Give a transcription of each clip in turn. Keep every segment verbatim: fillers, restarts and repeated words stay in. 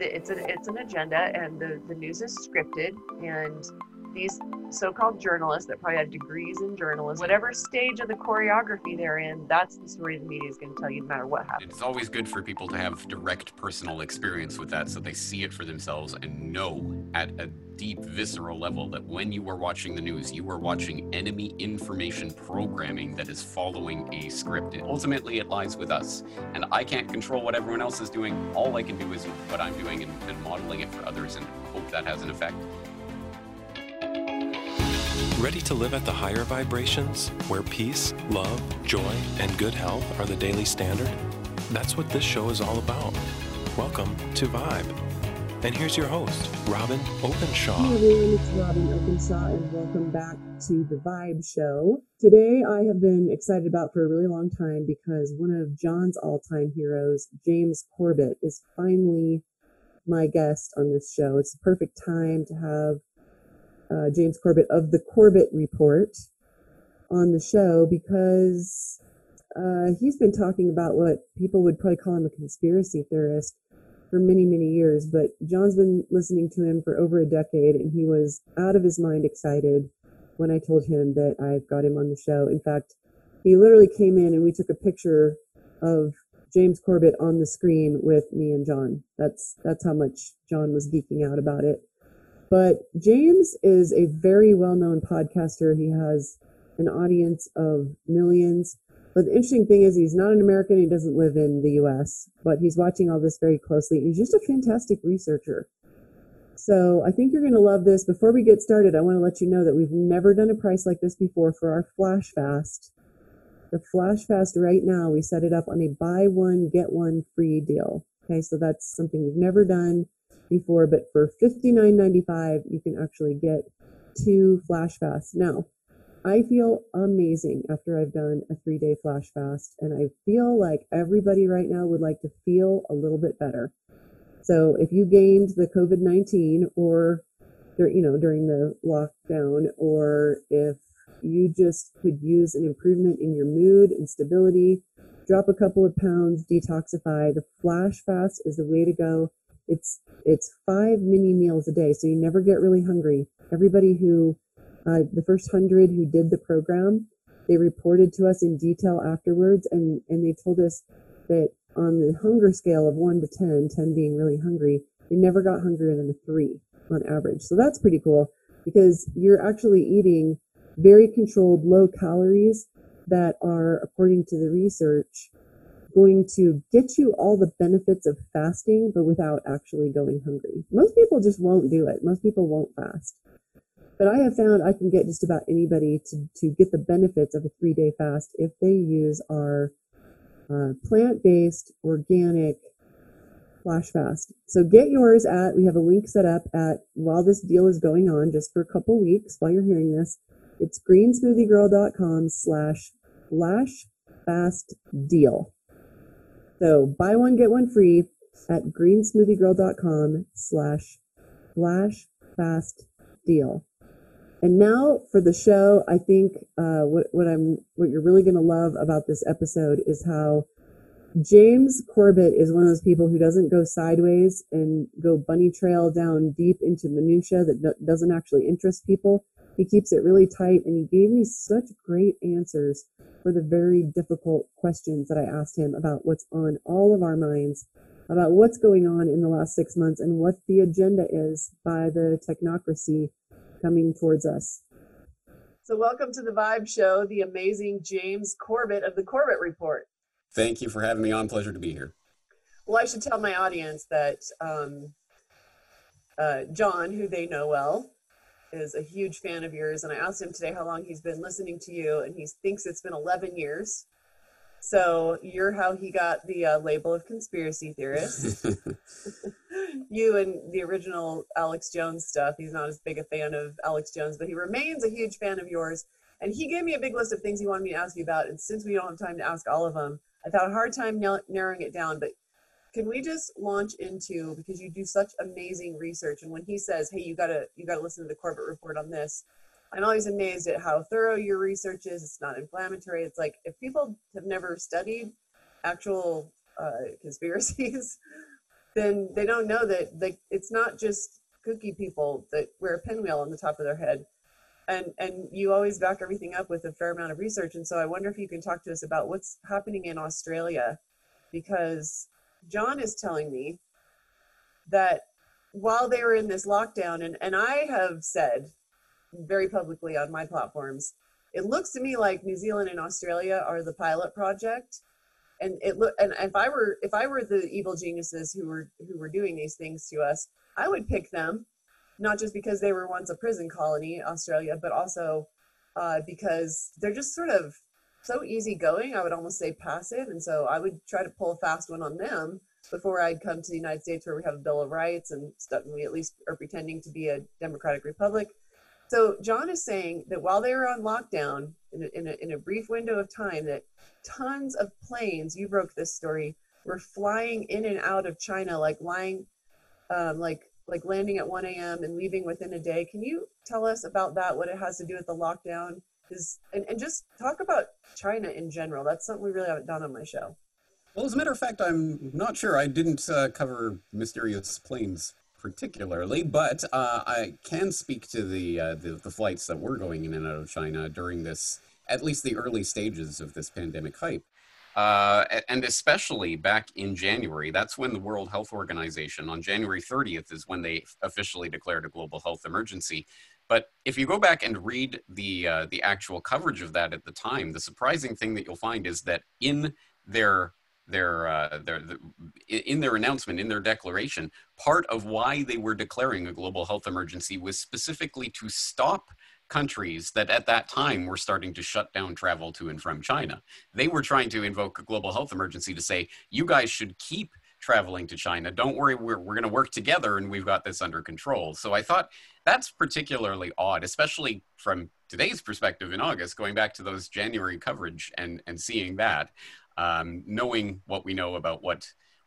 it's an, it's an agenda, and the, the news is scripted, and these so-called journalists that probably have degrees in journalism, whatever stage of the choreography they're in, that's the story the media is going to tell you no matter what happens. It's always good for people to have direct personal experience with that so they see it for themselves and know at a deep visceral level that when you are watching the news, you are watching enemy information programming that is following a script. And ultimately, it lies with us. And I can't control what everyone else is doing. All I can do is what I'm doing and, and modeling it for others and hope that has an effect. Ready to live at the higher vibrations, where peace, love, joy, and good health are the daily standard? That's what this show is all about. Welcome to Vibe. And here's your host, Robin Openshaw. Hey everyone, it's Robin Openshaw, and welcome back to The Vibe Show. Today I have been excited about for a really long time because one of John's all-time heroes, James Corbett, is finally my guest on this show. It's the perfect time to have Uh, James Corbett of The Corbett Report on the show, because uh, he's been talking about what people would probably call him a conspiracy theorist for many, many years. But John's been listening to him for over a decade, and he was out of his mind excited when I told him that I've got him on the show. In fact, he literally came in and we took a picture of James Corbett on the screen with me and John. That's, that's how much John was geeking out about it. But James is a very well-known podcaster. He has an audience of millions. But the interesting thing is he's not an American. He doesn't live in the U S, but he's watching all this very closely. He's just a fantastic researcher. So I think you're going to love this. Before we get started, I want to let you know that we've never done a price like this before for our Flash Fast. The Flash Fast right now, we set it up on a buy one, get one free deal. Okay, so that's something we've never done before, but for fifty-nine ninety-five you can actually get two Flash Fasts. Now, I feel amazing after I've done a three-day Flash Fast, and I feel like everybody right now would like to feel a little bit better. So if you gained the COVID nineteen, or you know, during the lockdown, or if you just could use an improvement in your mood and stability, drop a couple of pounds, detoxify, the Flash Fast is the way to go. It's it's five mini meals a day, so you never get really hungry. Everybody who, uh, the first hundred who did the program, they reported to us in detail afterwards, and, and they told us that on the hunger scale of one to ten, ten being really hungry, they never got hungrier than a three on average. So that's pretty cool, because you're actually eating very controlled, low calories that are, according to the research, going to get you all the benefits of fasting, but without actually going hungry. Most people just won't do it. Most people won't fast. But I have found I can get just about anybody to, to get the benefits of a three-day fast if they use our uh, plant-based organic Flash Fast. So get yours at, we have a link set up at, while this deal is going on, just for a couple weeks while you're hearing this, it's greensmoothiegirl.com slash Flash Fast Deal. So buy one, get one free at greensmoothiegirl.com slash flash fast deal. And now for the show, I think uh, what, what I'm what you're really going to love about this episode is how James Corbett is one of those people who doesn't go sideways and go bunny trail down deep into minutia that doesn't actually interest people. He keeps it really tight, and he gave me such great answers for the very difficult questions that I asked him about what's on all of our minds, about what's going on in the last six months and what the agenda is by the technocracy coming towards us. So welcome to the Vibe Show, the amazing James Corbett of The Corbett Report. Thank you for having me on. Pleasure to be here. Well, I should tell my audience that um, uh, John, who they know well, is a huge fan of yours, and I asked him today how long he's been listening to you, and he thinks it's been eleven years. So you're how he got the uh, label of conspiracy theorist. You and the original Alex Jones stuff. He's not as big a fan of Alex Jones, but he remains a huge fan of yours. And he gave me a big list of things he wanted me to ask you about, and since we don't have time to ask all of them, I've had a hard time narrowing it down. But can we just launch into, because you do such amazing research, and when he says, hey, you gotta you gotta listen to The Corbett Report on this, I'm always amazed at how thorough your research is. It's not inflammatory. It's like, if people have never studied actual uh, conspiracies, then they don't know that they, it's not just kooky people that wear a pinwheel on the top of their head. And, and you always back everything up with a fair amount of research. And so I wonder if you can talk to us about what's happening in Australia, because John is telling me that while they were in this lockdown, and, and I have said very publicly on my platforms, it looks to me like New Zealand and Australia are the pilot project. And it look, and if I were if I were the evil geniuses who were who were doing these things to us, I would pick them, not just because they were once a prison colony, Australia, but also uh, because they're just sort of so easygoing. I would almost say passive, and so I would try to pull a fast one on them before I'd come to the United States, where we have a Bill of Rights and stuff, and we at least are pretending to be a democratic republic. So John is saying that while they were on lockdown, in a, in a, in a brief window of time, that tons of planes, you broke this story, were flying in and out of China, like lying, um, like like landing at one a m and leaving within a day. Can you tell us about that, what it has to do with the lockdown? Is, and, and just talk about China in general. That's something we really haven't done on my show. Well, as a matter of fact, I'm not sure. I didn't uh, cover mysterious planes particularly, but uh, I can speak to the, uh, the the flights that were going in and out of China during this, at least the early stages of this pandemic hype. Uh, and especially back in January, that's when the World Health Organization, on January thirtieth, is when they officially declared a global health emergency. But if you go back and read the, uh, the actual coverage of that at the time, the surprising thing that you'll find is that in their Their, uh, their, the, in their announcement, in their declaration, part of why they were declaring a global health emergency was specifically to stop countries that at that time were starting to shut down travel to and from China. They were trying to invoke a global health emergency to say, you guys should keep traveling to China. Don't worry, we're, we're going to work together and we've got this under control. So I thought that's particularly odd, especially from today's perspective in August, going back to those January coverage and, and seeing that. Um, knowing what we know about what,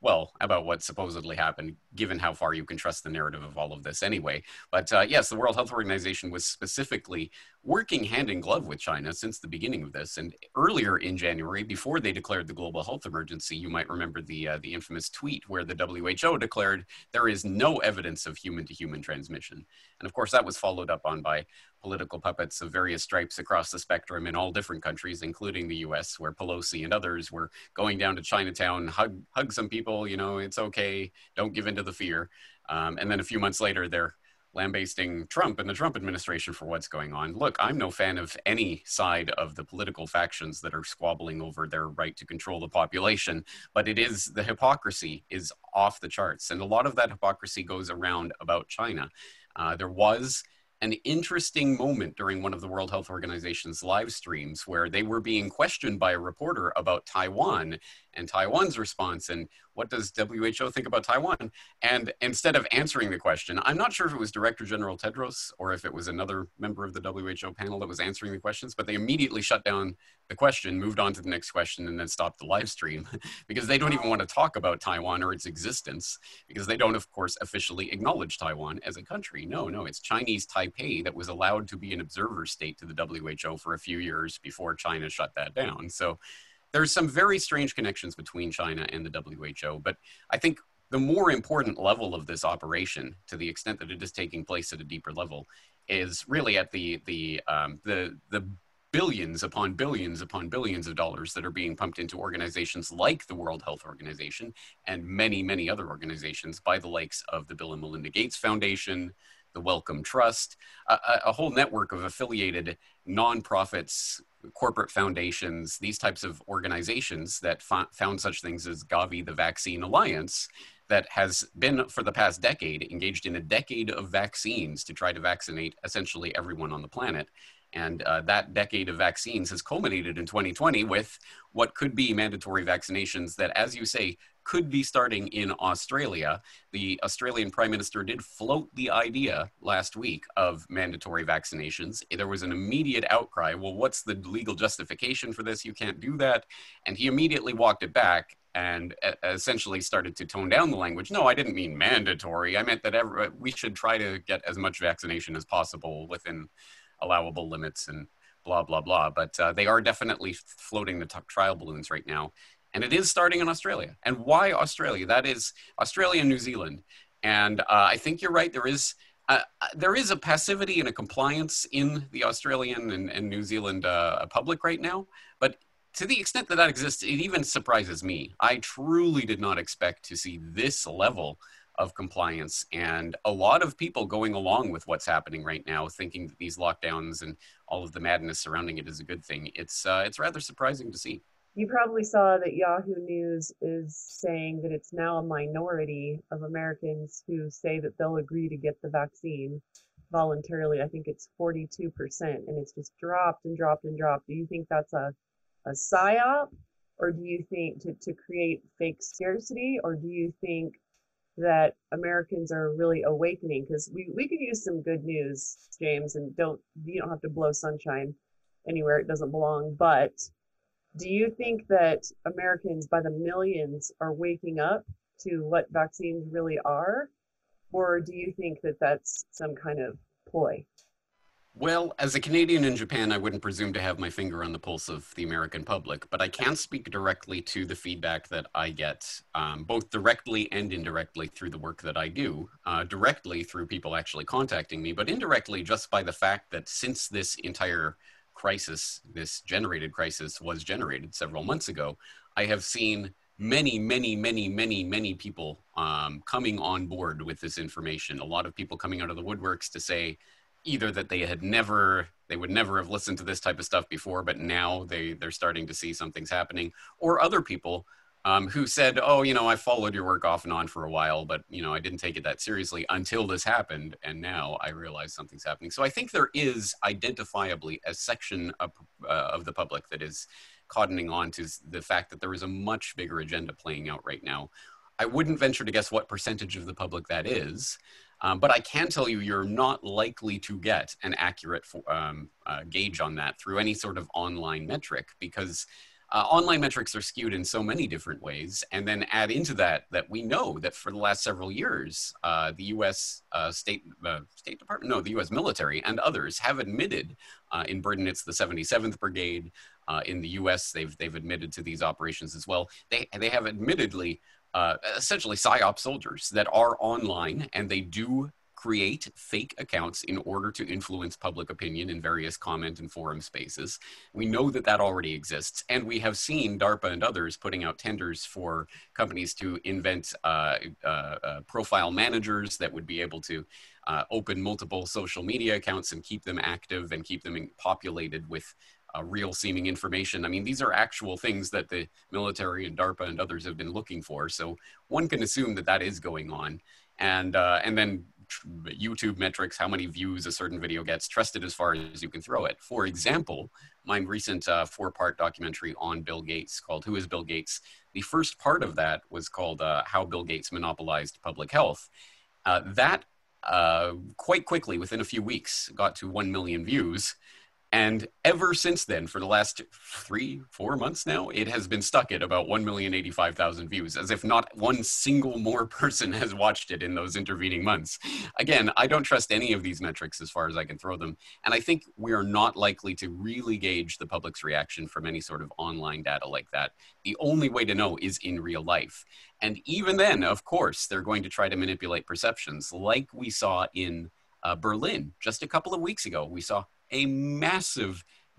well, about what supposedly happened, given how far you can trust the narrative of all of this anyway. But uh, yes, the World Health Organization was specifically working hand in glove with China since the beginning of this. And earlier in January, before they declared the global health emergency, you might remember the, uh, the infamous tweet where the W H O declared there is no evidence of human-to-human transmission. And of course, that was followed up on by political puppets of various stripes across the spectrum in all different countries, including the U S, where Pelosi and others were going down to Chinatown, hug, hug some people, you know, it's okay, don't give in to the fear. Um, and then a few months later, they're lambasting Trump and the Trump administration for what's going on. Look, I'm no fan of any side of the political factions that are squabbling over their right to control the population, but it is, the hypocrisy is off the charts. And a lot of that hypocrisy goes around about China. Uh, there was an interesting moment during one of the World Health Organization's live streams where they were being questioned by a reporter about Taiwan and Taiwan's response and what does W H O think about Taiwan? And instead of answering the question, I'm not sure if it was Director General Tedros or if it was another member of the W H O panel that was answering the questions, but they immediately shut down the question, moved on to the next question, and then stopped the live stream because they don't even want to talk about Taiwan or its existence because they don't, of course, officially acknowledge Taiwan as a country. No, no, it's Chinese Taipei that was allowed to be an observer state to the W H O for a few years before China shut that down. So there's some very strange connections between China and the W H O, but I think the more important level of this operation, to the extent that it is taking place at a deeper level, is really at the the um, the the billions upon billions upon billions of dollars that are being pumped into organizations like the World Health Organization and many, many other organizations by the likes of the Bill and Melinda Gates Foundation, the Welcome Trust, a, a whole network of affiliated nonprofits, corporate foundations, these types of organizations that found such things as Gavi, the Vaccine Alliance, that has been for the past decade engaged in a decade of vaccines to try to vaccinate essentially everyone on the planet. And uh, that decade of vaccines has culminated in twenty twenty with what could be mandatory vaccinations that, as you say, could be starting in Australia. The Australian Prime Minister did float the idea last week of mandatory vaccinations. There was an immediate outcry. Well, what's the legal justification for this? You can't do that. And he immediately walked it back and essentially started to tone down the language. No, I didn't mean mandatory. I meant that every, we should try to get as much vaccination as possible within allowable limits and blah, blah, blah. But uh, they are definitely floating the top trial balloons right now. And it is starting in Australia. And why Australia? That is Australia and New Zealand. And uh, I think you're right. There is, uh, there is a passivity and a compliance in the Australian and, and New Zealand uh, public right now. But to the extent that that exists, it even surprises me. I truly did not expect to see this level of compliance, and a lot of people going along with what's happening right now, thinking that these lockdowns and all of the madness surrounding it is a good thing. It's, uh, it's rather surprising to see. You probably saw that Yahoo News is saying that it's now a minority of Americans who say that they'll agree to get the vaccine voluntarily. I think it's forty-two percent, and it's just dropped and dropped and dropped. Do you think that's a, a psyop, or do you think to, to create fake scarcity, or do you think that Americans are really awakening? Because we, we could use some good news, James, and don't you don't have to blow sunshine anywhere it doesn't belong. But do you think that Americans by the millions are waking up to what vaccines really are? Or do you think that that's some kind of ploy? Well, as a Canadian in Japan, I wouldn't presume to have my finger on the pulse of the American public, but I can speak directly to the feedback that I get, um, both directly and indirectly through the work that I do, uh, directly through people actually contacting me, but indirectly just by the fact that since this entire crisis, this generated crisis was generated several months ago, I have seen many, many, many, many, many people um, coming on board with this information. A lot of people coming out of the woodworks to say, either that they had never, they would never have listened to this type of stuff before, but now they, they're starting to see something's happening. Or other people um, who said, oh, you know, I followed your work off and on for a while, but, you know, I didn't take it that seriously until this happened. And now I realize something's happening. So I think there is identifiably a section of, uh, of the public that is cottoning on to the fact that there is a much bigger agenda playing out right now. I wouldn't venture to guess what percentage of the public that is. Um, but I can tell you, you're not likely to get an accurate um, uh, gauge on that through any sort of online metric, because uh, online metrics are skewed in so many different ways. And then add into that, that we know that for the last several years, uh, the U S Uh, State, uh, State Department, no, the U S military and others have admitted, uh, in Britain, it's the seventy-seventh Brigade. Uh, in the U S, they've, they've admitted to these operations as well. They, they have admittedly Uh, essentially psyop soldiers that are online, and they do create fake accounts in order to influence public opinion in various comment and forum spaces. We know that that already exists, and we have seen DARPA and others putting out tenders for companies to invent uh, uh, uh, profile managers that would be able to uh, open multiple social media accounts and keep them active and keep them populated with Uh, real seeming information. I mean, these are actual things that the military and DARPA and others have been looking for. So one can assume that that is going on. And, uh, and then YouTube metrics, how many views a certain video gets, trusted as far as you can throw it. For example, my recent uh, four-part documentary on Bill Gates called Who is Bill Gates? The first part of that was called uh, How Bill Gates Monopolized Public Health. Uh, that uh, quite quickly, within a few weeks, got to one million views. And ever since then, for the last three, four months now, it has been stuck at about one million eighty-five thousand views, as if not one single more person has watched it in those intervening months. Again, I don't trust any of these metrics as far as I can throw them. And I think we are not likely to really gauge the public's reaction from any sort of online data like that. The only way to know is in real life. And even then, of course, they're going to try to manipulate perceptions, like we saw in uh, Berlin just a couple of weeks ago. We saw a massive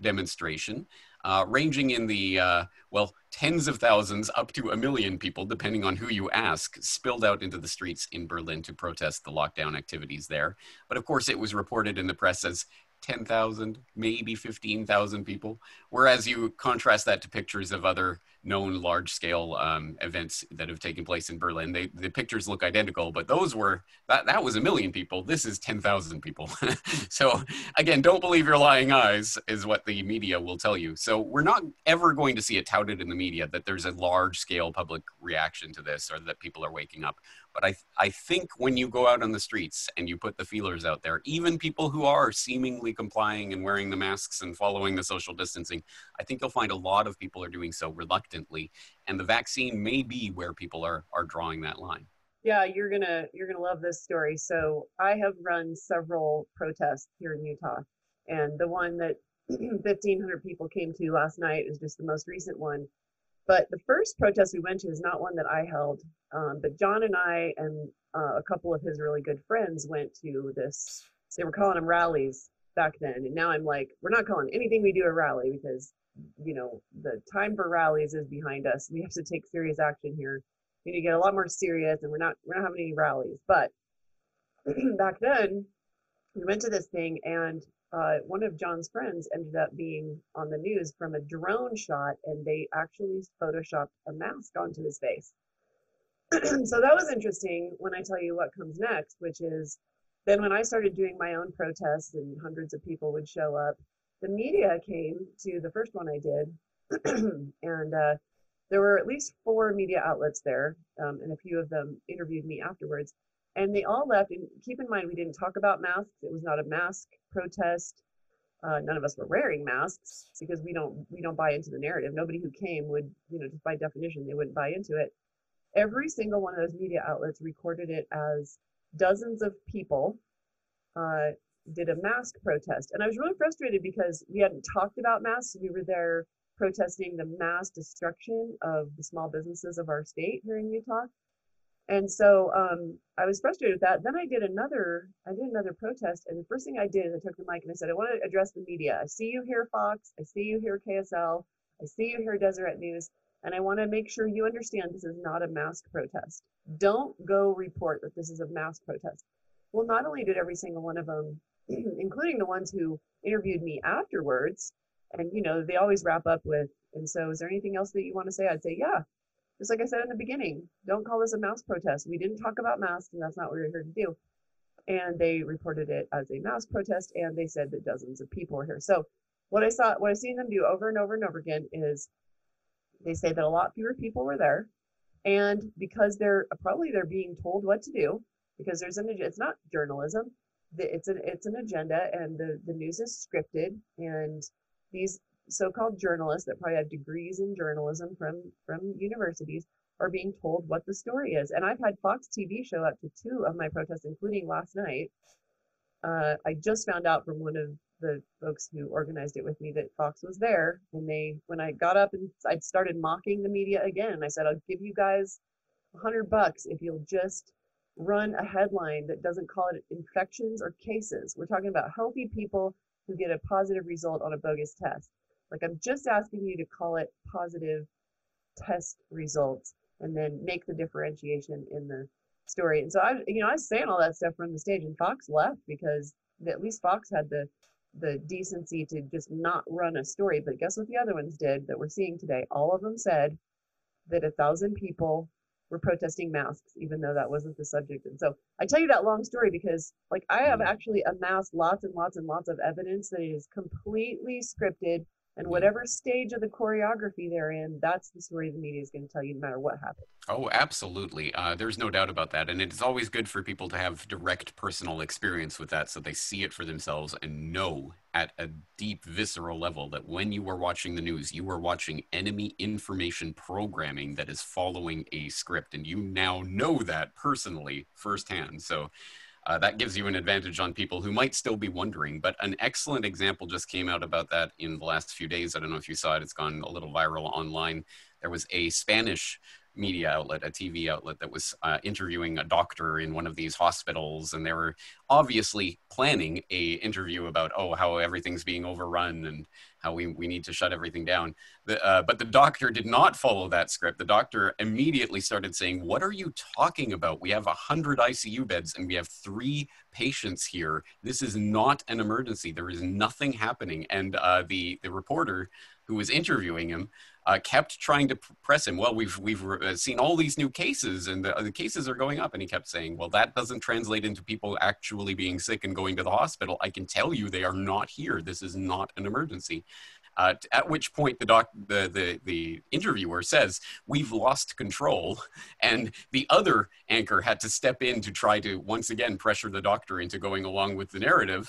demonstration uh, ranging in the, uh, well, tens of thousands up to a million people, depending on who you ask, spilled out into the streets in Berlin to protest the lockdown activities there. But of course, it was reported in the press as ten thousand, maybe fifteen thousand people, whereas you contrast that to pictures of other known large-scale um, events that have taken place in Berlin. They, the pictures look identical, but those were, that, that was a million people. This is ten thousand people. So again, don't believe your lying eyes is what the media will tell you. So we're not ever going to see it touted in the media that there's a large-scale public reaction to this or that people are waking up. But I, I think when you go out on the streets and you put the feelers out there, even people who are seemingly complying and wearing the masks and following the social distancing, I think you'll find a lot of people are doing so reluctantly. And the vaccine may be where people are, are drawing that line. Yeah, you're gonna, you're gonna love this story. So I have run several protests here in Utah. And the one that fifteen hundred people came to last night is just the most recent one. But the first protest we went to is not one that I held, um, but John and I and uh, a couple of his really good friends went to this. They were calling them rallies back then, and now I'm like, we're not calling anything we do a rally because, you know, the time for rallies is behind us. We have to take serious action here. We need to get a lot more serious, and we're not we're not having any rallies. But back then, we went to this thing, and uh, one of John's friends ended up being on the news from a drone shot, and they actually photoshopped a mask onto his face. So that was interesting when I tell you what comes next, which is then when I started doing my own protests and hundreds of people would show up, the media came to the first one I did, and uh, there were at least four media outlets there, um, and a few of them interviewed me afterwards. And they all left, and keep in mind, we didn't talk about masks. It was not a mask protest. Uh, none of us were wearing masks because we don't we don't buy into the narrative. Nobody who came would, you know, just by definition, they wouldn't buy into it. Every single one of those media outlets recorded it as dozens of people uh, did a mask protest. And I was really frustrated because we hadn't talked about masks. We were there protesting the mass destruction of the small businesses of our state here in Utah. And so um, I was frustrated with that. Then I did another, I did another protest. And the first thing I did is I took the mic and I said, I want to address the media. I see you here, Fox. I see you here, K S L. I see you here, Deseret News. And I want to make sure you understand this is not a mask protest. Don't go report that this is a mass protest. Well, not only did every single one of them, including the ones who interviewed me afterwards, and, you know, they always wrap up with, and so is there anything else that you want to say? I'd say, yeah. Just like I said in the beginning, don't call this a mass protest. We didn't talk about masks, and that's not what we were here to do. And they reported it as a mass protest, and they said that dozens of people were here. So what I saw, what I've seen them do over and over and over again is they say that a lot fewer people were there, and because they're probably they're being told what to do because there's an it's not journalism, it's an it's an agenda, and the the news is scripted, and these so-called journalists that probably have degrees in journalism from from universities are being told what the story is. And I've had Fox T V show up to two of my protests, including last night. Uh, I just found out from one of the folks who organized it with me that Fox was there. And they, when I got up and I started mocking the media again, and I said, I'll give you guys a hundred bucks if you'll just run a headline that doesn't call it infections or cases. We're talking about healthy people who get a positive result on a bogus test. Like, I'm just asking you to call it positive test results and then make the differentiation in the story. And so I, you know, I was saying all that stuff from the stage, and Fox left because the, at least Fox had the, the decency to just not run a story. But guess what the other ones did that we're seeing today? All of them said that a thousand people were protesting masks, even though that wasn't the subject. And so I tell you that long story because, like, I have actually amassed lots and lots and lots of evidence that it is completely scripted. And whatever stage of the choreography they're in, that's the story the media is going to tell you no matter what happens. Oh, absolutely. Uh, there's no doubt about that. And it's always good for people to have direct personal experience with that so they see it for themselves and know at a deep visceral level that when you are watching the news, you are watching enemy information programming that is following a script. And you now know that personally firsthand. So Uh, that gives you an advantage on people who might still be wondering. But an excellent example just came out about that in the last few days. I don't know if you saw it. It's gone a little viral online. There was a Spanish media outlet, a T V outlet that was uh, interviewing a doctor in one of these hospitals. And they were obviously planning a interview about, oh, how everything's being overrun and how we, we need to shut everything down. The, uh, but the doctor did not follow that script. The doctor immediately started saying, what are you talking about? We have one hundred I C U beds and we have three patients here. This is not an emergency. There is nothing happening. And uh, the, the reporter who was interviewing him Uh, kept trying to press him. Well, we've we've re- seen all these new cases, and the, the cases are going up. And he kept saying, "Well, that doesn't translate into people actually being sick and going to the hospital. I can tell you, they are not here. This is not an emergency." Uh, t- at which point, the doc, the, the the interviewer says, "We've lost control," and the other anchor had to step in to try to once again pressure the doctor into going along with the narrative,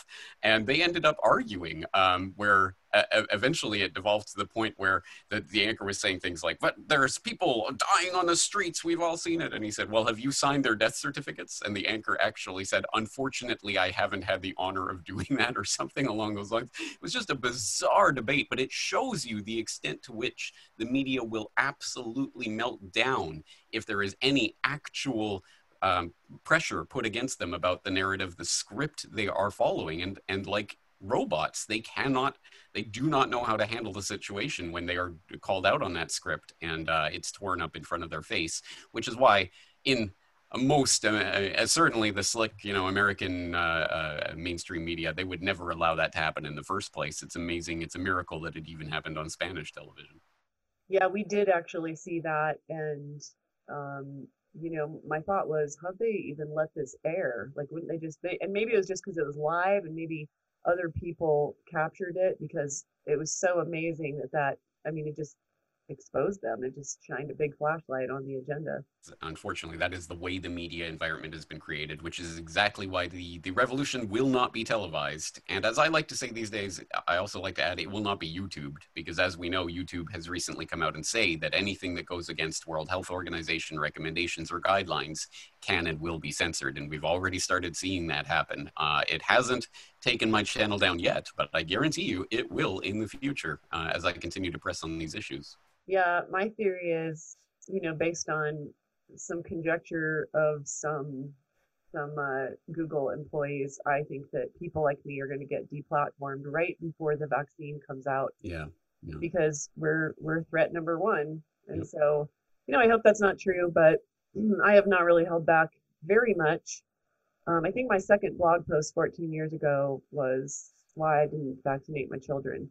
and they ended up arguing, um, where uh, eventually it devolved to the point where the, the anchor was saying things like, but there's people dying on the streets, we've all seen it. And he said, well, have you signed their death certificates? And the anchor actually said, unfortunately, I haven't had the honor of doing that, or something along those lines. It was just a bizarre debate, but it shows you the extent to which the media will absolutely melt down if there is any actual um, pressure put against them about the narrative, the script they are following. And, and like robots, they cannot, they do not know how to handle the situation when they are called out on that script, and uh, it's torn up in front of their face, which is why in most, uh, uh, certainly the slick, you know, American uh, uh, mainstream media, they would never allow that to happen in the first place. It's amazing. It's a miracle that it even happened on Spanish television. Yeah, we did actually see that. And, um, you know, my thought was, how'd they even let this air? Like, wouldn't they just, they, and maybe it was just because it was live, and maybe other people captured it, because it was so amazing that that, I mean, it just exposed them. It just shined a big flashlight on the agenda. Unfortunately, that is the way the media environment has been created, which is exactly why the, the revolution will not be televised. And as I like to say these days, I also like to add, it will not be YouTubed, because as we know, YouTube has recently come out and say that anything that goes against World Health Organization recommendations or guidelines can and will be censored. And we've already started seeing that happen. Uh, it hasn't taken my channel down yet, but I guarantee you it will in the future uh, as I continue to press on these issues. Yeah, my theory is, you know, based on some conjecture of some some uh, Google employees, I think that people like me are going to get deplatformed right before the vaccine comes out. Yeah, yeah. Because we're we're threat number one, and yep. So you know, I hope that's not true, but I have not really held back very much. Um, I think my second blog post fourteen years ago was why I didn't vaccinate my children.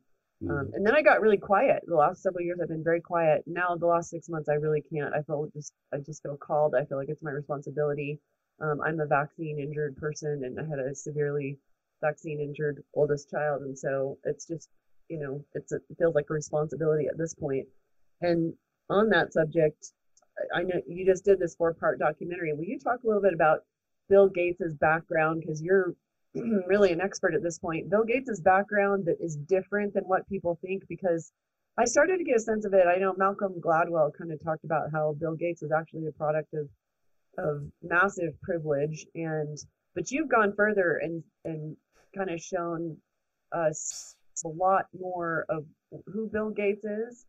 Um, and then I got really quiet. The last several years, I've been very quiet. Now, the last six months, I really can't. I feel just, I just feel called. I feel like it's my responsibility. Um, I'm a vaccine-injured person, and I had a severely vaccine-injured oldest child, and so it's just, you know, it's a, it feels like a responsibility at this point. And on that subject, I know you just did this four-part documentary. Will you talk a little bit about Bill Gates's background, because you're really an expert at this point, Bill Gates's background that is different than what people think? Because I started to get a sense of it. I know Malcolm Gladwell kind of talked about how Bill Gates is actually a product of of massive privilege, and but you've gone further and and kind of shown us a lot more of who Bill Gates is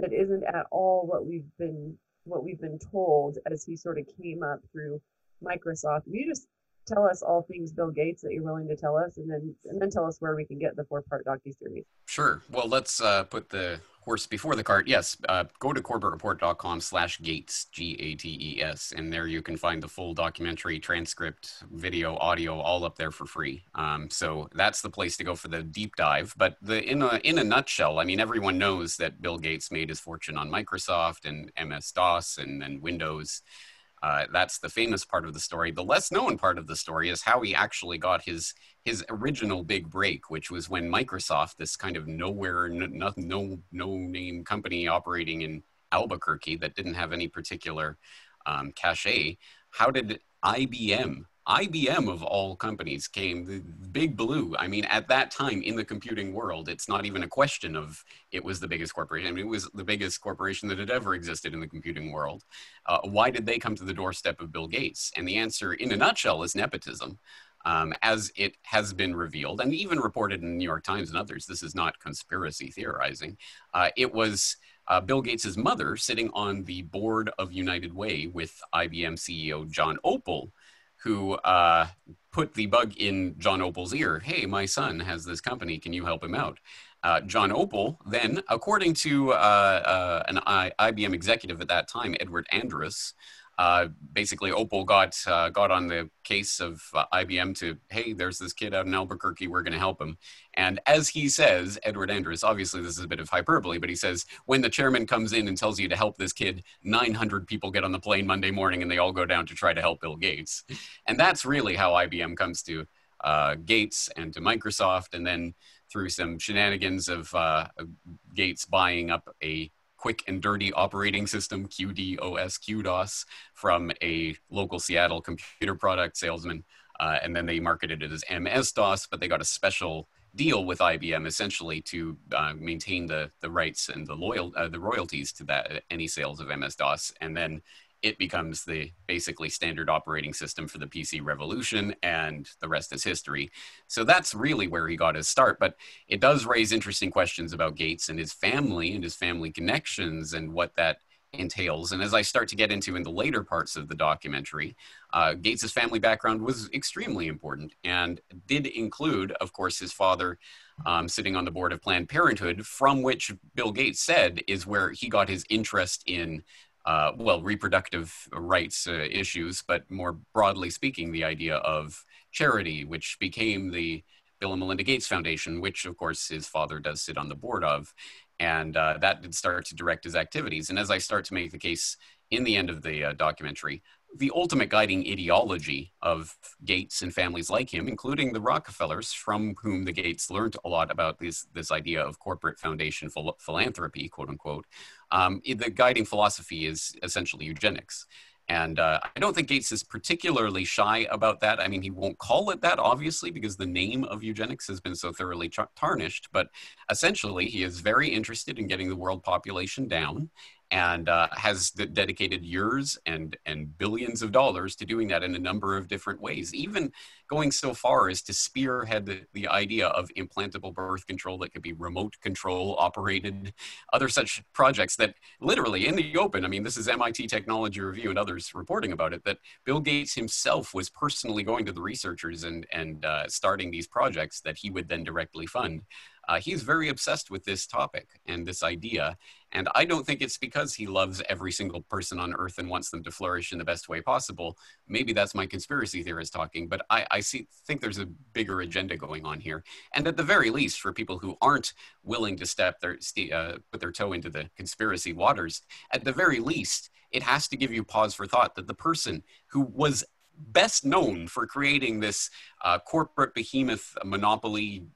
that isn't at all what we've been what we've been told as he sort of came up through Microsoft. You just tell us all things Bill Gates that you're willing to tell us, and then and then tell us where we can get the four-part docuseries. Sure. Well, let's uh, put the horse before the cart. Yes, uh, go to corbett report dot com slash Gates, G A T E S, and there you can find the full documentary, transcript, video, audio, all up there for free. Um, so that's the place to go for the deep dive. But the in a, in a nutshell, I mean, everyone knows that Bill Gates made his fortune on Microsoft and M S DOS and, and Windows. Uh, that's the famous part of the story. The less known part of the story is how he actually got his his original big break, which was when Microsoft, this kind of nowhere, no, no, no name company operating in Albuquerque that didn't have any particular um, cachet, how did I B M I B M of all companies came, the big blue. I mean, at that time in the computing world, it's not even a question of it was the biggest corporation. I mean, it was the biggest corporation that had ever existed in the computing world. Uh, why did they come to the doorstep of Bill Gates? And the answer in a nutshell is nepotism. Um, as it has been revealed and even reported in the New York Times and others, this is not conspiracy theorizing. Uh, it was uh, Bill Gates's mother sitting on the board of United Way with I B M C E O John Opel, who uh, put the bug in John Opel's ear. Hey, my son has this company, can you help him out? Uh, John Opel then, according to uh, uh, an I IBM executive at that time, Edward Andrus, uh, basically Opel got, uh, got on the case of uh, I B M to, hey, there's this kid out in Albuquerque, we're gonna help him. And as he says, Edward Andrus, obviously this is a bit of hyperbole, but he says, when the chairman comes in and tells you to help this kid, nine hundred people get on the plane Monday morning and they all go down to try to help Bill Gates. And that's really how I B M comes to uh, Gates and to Microsoft, and then through some shenanigans of uh, Gates buying up a quick and dirty operating system, Q D O S, Q DOS, from a local Seattle computer product salesman. Uh, and then they marketed it as M S DOS, but they got a special deal with I B M essentially to uh, maintain the the rights and the loyal uh, the royalties to that any sales of M S DOS, and then it becomes the basically standard operating system for the P C revolution, and the rest is history. So that's really where he got his start, but it does raise interesting questions about Gates and his family and his family connections and what that entails. And as I start to get into in the later parts of the documentary, uh, Gates's family background was extremely important and did include, of course, his father um, sitting on the board of Planned Parenthood, from which Bill Gates said is where he got his interest in Uh, well, reproductive rights uh, issues, but more broadly speaking, the idea of charity, which became the Bill and Melinda Gates Foundation, which of course his father does sit on the board of, and uh, that did start to direct his activities. And as I start to make the case in the end of the uh, documentary, the ultimate guiding ideology of Gates and families like him, including the Rockefellers, from whom the Gates learned a lot about this, this idea of corporate foundation phil philanthropy, quote unquote, um, the guiding philosophy is essentially eugenics. And uh, I don't think Gates is particularly shy about that. I mean, he won't call it that, obviously, because the name of eugenics has been so thoroughly tarnished, but essentially he is very interested in getting the world population down, and uh, has de dedicated years and, and billions of dollars to doing that in a number of different ways, even going so far as to spearhead the, the idea of implantable birth control that could be remote control operated, other such projects that literally in the open, I mean, this is M I T Technology Review and others reporting about it, that Bill Gates himself was personally going to the researchers and, and uh, starting these projects that he would then directly fund. Uh, he's very obsessed with this topic and this idea, and I don't think it's because he loves every single person on earth and wants them to flourish in the best way possible. Maybe that's my conspiracy theorist talking, but I, I see, think there's a bigger agenda going on here. And at the very least, for people who aren't willing to step their, uh, put their toe into the conspiracy waters, at the very least, it has to give you pause for thought that the person who was best known for creating this uh, corporate behemoth monopoly,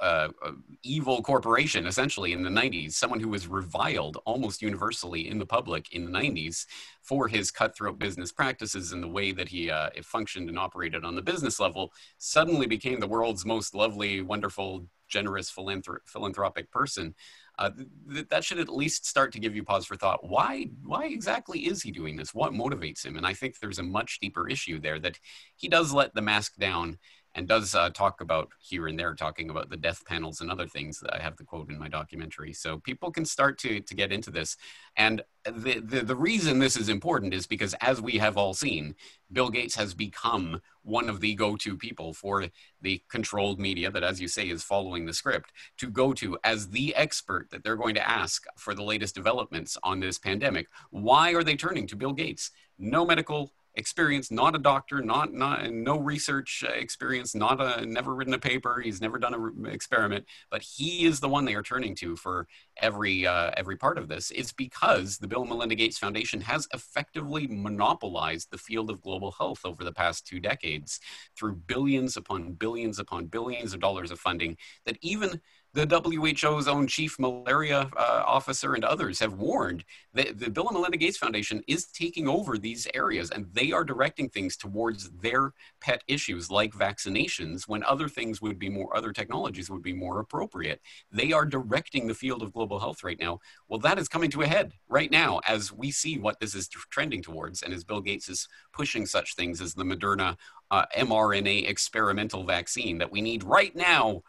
uh, uh, evil corporation, essentially in the nineties, someone who was reviled almost universally in the public in the nineties for his cutthroat business practices and the way that he uh, functioned and operated on the business level, suddenly became the world's most lovely, wonderful, generous philanthrop philanthropic person. Uh, th that should at least start to give you pause for thought. Why, why exactly is he doing this? What motivates him? And I think there's a much deeper issue there that he does let the mask down and does uh, talk about here and there, talking about the death panels and other things that I have the quote in my documentary. So people can start to, to get into this. And the, the, the reason this is important is because, as we have all seen, Bill Gates has become one of the go-to people for the controlled media that, as you say, is following the script, to go to as the expert that they're going to ask for the latest developments on this pandemic. Why are they turning to Bill Gates? No medical experience, not a doctor, not, not no research experience, not a, never written a paper, he's never done an experiment, but he is the one they are turning to for every, uh, every part of this. It's because the Bill and Melinda Gates Foundation has effectively monopolized the field of global health over the past two decades through billions upon billions upon billions of dollars of funding that even the W H O's own chief malaria uh, officer and others have warned that the Bill and Melinda Gates Foundation is taking over these areas, and they are directing things towards their pet issues like vaccinations when other things would be more, other technologies would be more appropriate. They are directing the field of global health right now. Well, that is coming to a head right now as we see what this is trending towards, and as Bill Gates is pushing such things as the Moderna uh, m R N A experimental vaccine that we need right now.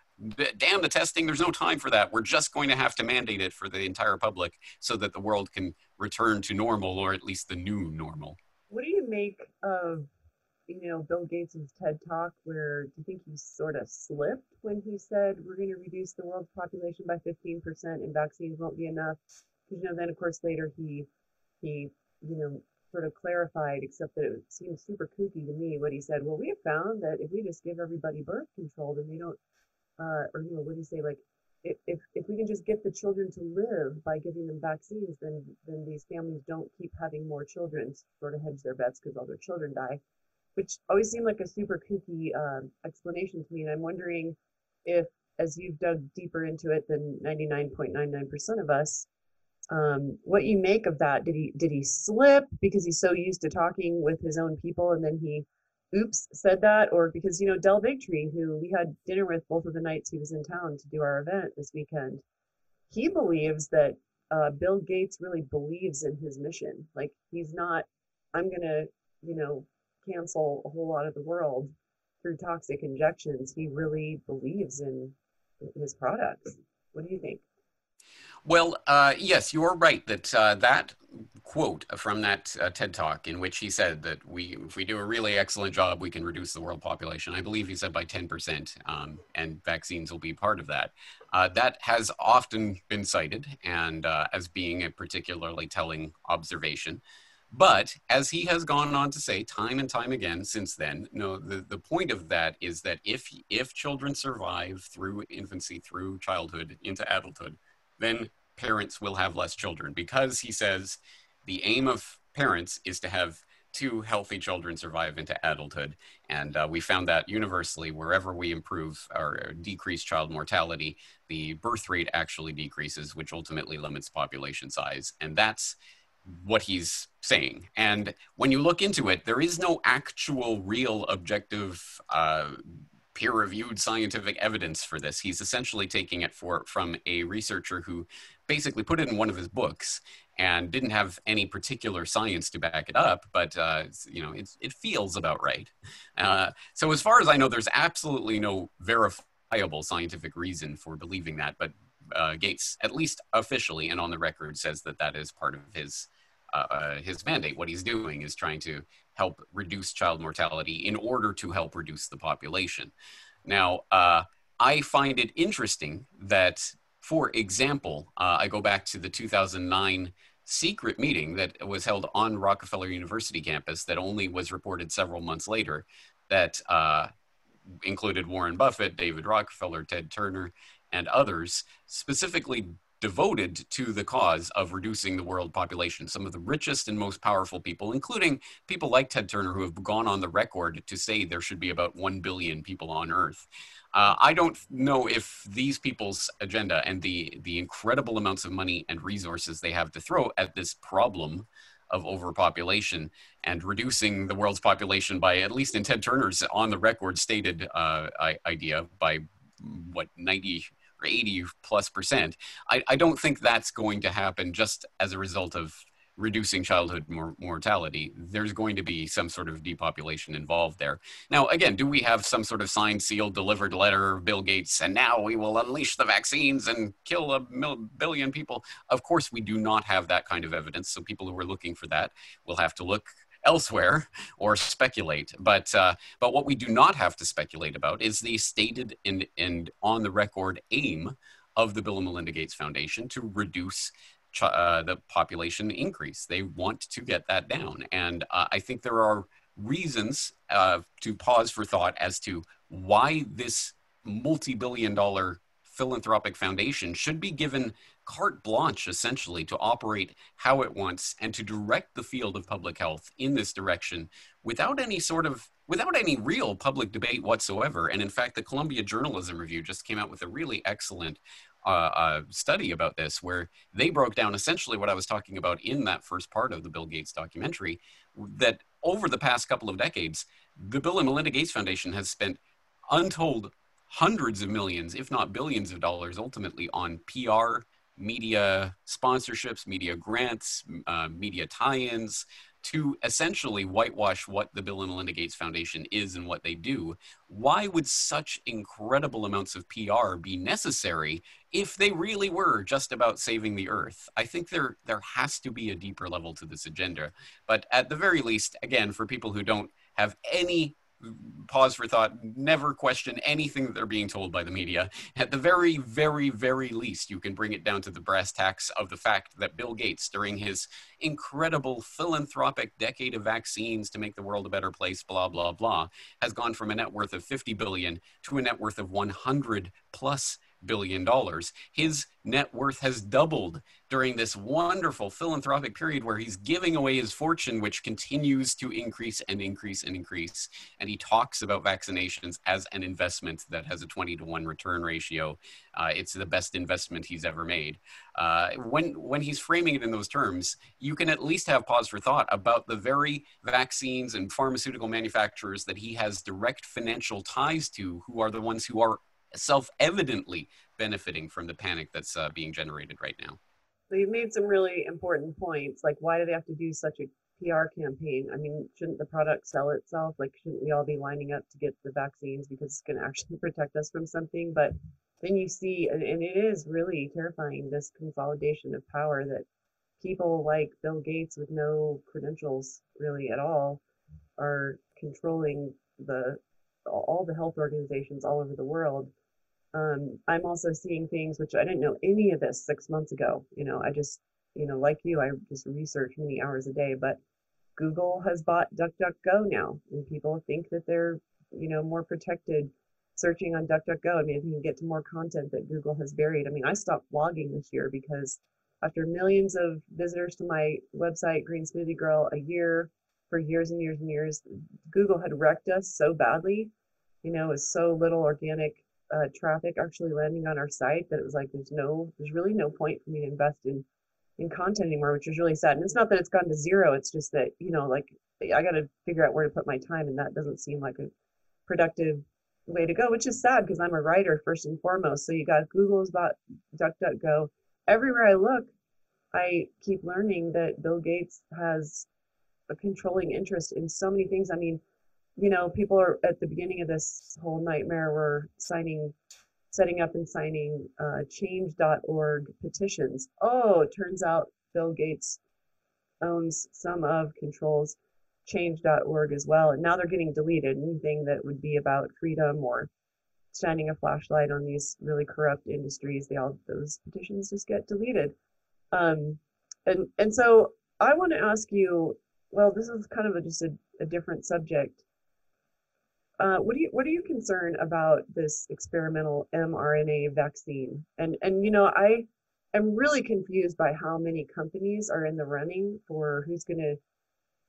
Damn the testing, there's no time for that. We're just going to have to mandate it for the entire public so that the world can return to normal, or at least the new normal. What do you make of, you know, Bill Gates's TED Talk, where do you think he sort of slipped when he said, we're going to reduce the world's population by fifteen percent and vaccines won't be enough? Because, you know, then of course later he, he, you know, sort of clarified, except that it seemed super kooky to me what he said. Well, we have found that if we just give everybody birth control, then they don't, Uh, or, you know, what do you say, like, if, if, if we can just get the children to live by giving them vaccines, then then these families don't keep having more children, sort of hedge their bets because all their children die, which always seemed like a super kooky um, explanation to me. And I'm wondering if, as you've dug deeper into it than ninety-nine point nine nine percent of us, um, what you make of that. Did he, did he slip because he's so used to talking with his own people, and then he oops, said that, or because, you know, Del Bigtree, who we had dinner with both of the nights he was in town to do our event this weekend, he believes that uh, Bill Gates really believes in his mission. Like, he's not, I'm going to, you know, cancel a whole lot of the world through toxic injections. He really believes in his products. What do you think? Well, uh, yes, you're right that uh, that quote from that uh, TED Talk in which he said that we, if we do a really excellent job, we can reduce the world population. I believe he said by ten percent, um, and vaccines will be part of that. Uh, that has often been cited and uh, as being a particularly telling observation. But as he has gone on to say time and time again since then, no, the, the point of that is that if, if children survive through infancy, through childhood, into adulthood, then parents will have less children, because he says the aim of parents is to have two healthy children survive into adulthood. And uh, we found that universally, wherever we improve or decrease child mortality, the birth rate actually decreases, which ultimately limits population size. And that's what he's saying. And when you look into it, there is no actual real objective uh, peer-reviewed scientific evidence for this. He's essentially taking it for, from a researcher who basically put it in one of his books and didn't have any particular science to back it up, but uh, you know, it's, it feels about right. Uh, so as far as I know, there's absolutely no verifiable scientific reason for believing that, but uh, Gates, at least officially and on the record, says that that is part of his Uh, his mandate. What he's doing is trying to help reduce child mortality in order to help reduce the population. Now, uh, I find it interesting that, for example, uh, I go back to the two thousand nine secret meeting that was held on Rockefeller University campus that only was reported several months later, that uh, included Warren Buffett, David Rockefeller, Ted Turner, and others, specifically devoted to the cause of reducing the world population. Some of the richest and most powerful people, including people like Ted Turner, who have gone on the record to say there should be about one billion people on Earth. Uh, I don't know if these people's agenda and the, the incredible amounts of money and resources they have to throw at this problem of overpopulation and reducing the world's population by, at least in Ted Turner's on the record stated uh, idea, by what, ninety or eighty plus percent, I, I don't think that's going to happen just as a result of reducing childhood mor mortality. There's going to be some sort of depopulation involved there. Now, again, do we have some sort of signed, sealed, delivered letter, Bill Gates, and now we will unleash the vaccines and kill a mil billion people? Of course, we do not have that kind of evidence. So people who are looking for that will have to look elsewhere or speculate, but uh, but what we do not have to speculate about is the stated and, and on the record aim of the Bill and Melinda Gates Foundation to reduce ch uh, the population increase. They want to get that down, and uh, I think there are reasons uh, to pause for thought as to why this multi-billion dollar philanthropic foundation should be given carte blanche, essentially, to operate how it wants and to direct the field of public health in this direction without any sort of, without any real public debate whatsoever. And in fact, the Columbia Journalism Review just came out with a really excellent uh, uh, study about this, where they broke down essentially what I was talking about in that first part of the Bill Gates documentary, that over the past couple of decades, the Bill and Melinda Gates Foundation has spent untold hundreds of millions, if not billions of dollars, ultimately on P R, media sponsorships, media grants, uh, media tie-ins, to essentially whitewash what the Bill and Melinda Gates Foundation is and what they do. Why would such incredible amounts of P R be necessary if they really were just about saving the earth? I think there, there has to be a deeper level to this agenda. But at the very least, again, for people who don't have any pause for thought, never question anything that they're being told by the media. At the very, very, very least, you can bring it down to the brass tacks of the fact that Bill Gates, during his incredible philanthropic decade of vaccines to make the world a better place, blah, blah, blah, has gone from a net worth of fifty billion to a net worth of 100 plus billion dollars. His net worth has doubled during this wonderful philanthropic period where he's giving away his fortune, which continues to increase and increase and increase. And he talks about vaccinations as an investment that has a twenty to one return ratio. Uh, it's the best investment he's ever made. Uh, when, when he's framing it in those terms, you can at least have pause for thought about the very vaccines and pharmaceutical manufacturers that he has direct financial ties to, who are the ones who are self-evidently benefiting from the panic that's uh, being generated right now. So you've made some really important points. Like, why do they have to do such a P R campaign? I mean, shouldn't the product sell itself? Like, shouldn't we all be lining up to get the vaccines because it's going to actually protect us from something? But then you see, and, and it is really terrifying, this consolidation of power that people like Bill Gates with no credentials really at all are controlling the all the health organizations all over the world. Um, I'm also seeing things which I didn't know any of this six months ago. You know, I just, you know, like you, I just research many hours a day, but Google has bought DuckDuckGo now, and people think that they're, you know, more protected searching on DuckDuckGo. I mean, if you can get to more content that Google has buried. I mean, I stopped blogging this year because after millions of visitors to my website, Green Smoothie Girl, a year, for years and years and years, Google had wrecked us so badly. You know, it was so little organic Uh, traffic actually landing on our site that it was like there's no there's really no point for me to invest in in content anymore, which is really sad. And it's not that it's gone to zero, it's just that, you know, like I got to figure out where to put my time, and that doesn't seem like a productive way to go, which is sad because I'm a writer first and foremost. So you got Google's bot, DuckDuckGo. Everywhere I look, I keep learning that Bill Gates has a controlling interest in so many things. I mean, you know, people are at the beginning of this whole nightmare were signing, setting up and signing uh, change dot org petitions. Oh, it turns out Bill Gates owns some of, controls change dot org as well. And now they're getting deleted. Anything that would be about freedom or shining a flashlight on these really corrupt industries, they all, those petitions just get deleted. Um, and, and so I want to ask you, well, this is kind of a, just a, a different subject. Uh, what do you what are you concerned about this experimental mRNA vaccine? And and you know, I am really confused by how many companies are in the running for who's going to,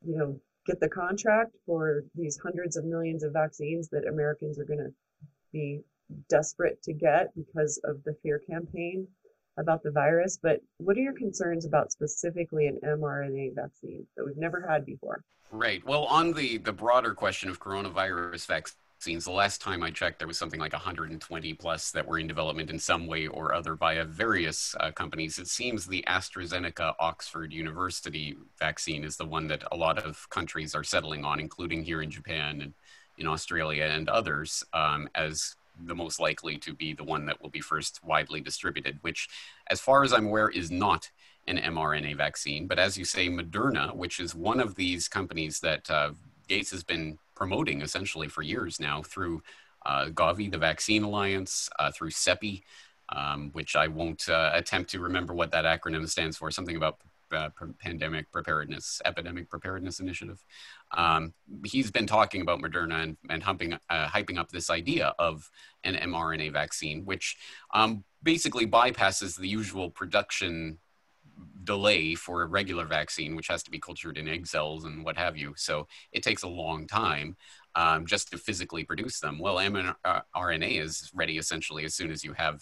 you know, get the contract for these hundreds of millions of vaccines that Americans are going to be desperate to get because of the fear campaign about the virus. But what are your concerns about specifically an mRNA vaccine that we've never had before? Right. Well, on the, the broader question of coronavirus vaccines, the last time I checked, there was something like one hundred twenty plus that were in development in some way or other via various uh, companies. It seems the AstraZeneca Oxford University vaccine is the one that a lot of countries are settling on, including here in Japan and in Australia and others, um, as the most likely to be the one that will be first widely distributed, which, as far as I'm aware, is not an mRNA vaccine. But as you say, Moderna, which is one of these companies that uh, Gates has been promoting essentially for years now through uh, Gavi, the Vaccine Alliance, uh, through CEPI, um, which I won't uh, attempt to remember what that acronym stands for, something about Uh, pandemic preparedness, epidemic preparedness initiative. Um, he's been talking about Moderna and, and humping, uh, hyping up this idea of an mRNA vaccine, which um, basically bypasses the usual production delay for a regular vaccine, which has to be cultured in egg cells and what have you. So it takes a long time um, just to physically produce them. Well, mRNA is ready essentially as soon as you have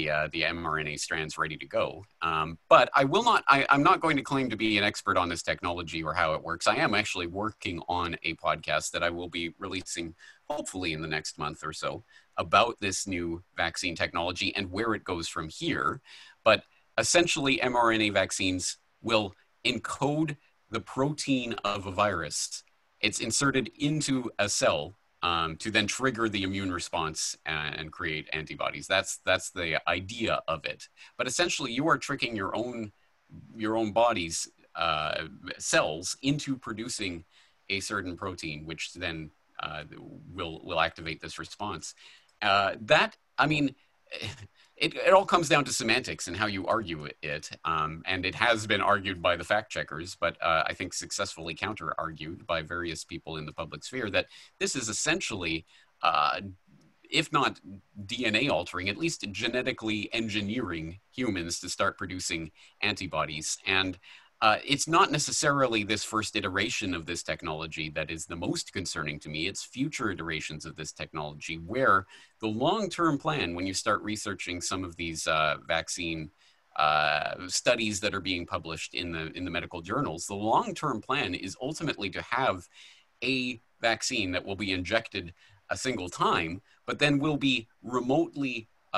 the uh, the mRNA strands ready to go. Um, but I will not, I, I'm not going to claim to be an expert on this technology or how it works. I am actually working on a podcast that I will be releasing hopefully in the next month or so about this new vaccine technology and where it goes from here. But essentially mRNA vaccines will encode the protein of a virus. It's inserted into a cell Um, to then trigger the immune response and, and create antibodies. That's that's the idea of it. But essentially, you are tricking your own your own body's uh, cells into producing a certain protein, which then uh, will will activate this response. Uh, that I mean. It, it all comes down to semantics and how you argue it, um, and it has been argued by the fact checkers, but uh, I think successfully counter-argued by various people in the public sphere that this is essentially uh, if not D N A altering, at least genetically engineering humans to start producing antibodies. And uh, it's not necessarily this first iteration of this technology that is the most concerning to me. It's future iterations of this technology where the long-term plan, when you start researching some of these uh, vaccine uh, studies that are being published in the, in the medical journals, the long-term plan is ultimately to have a vaccine that will be injected a single time, but then will be remotely uh,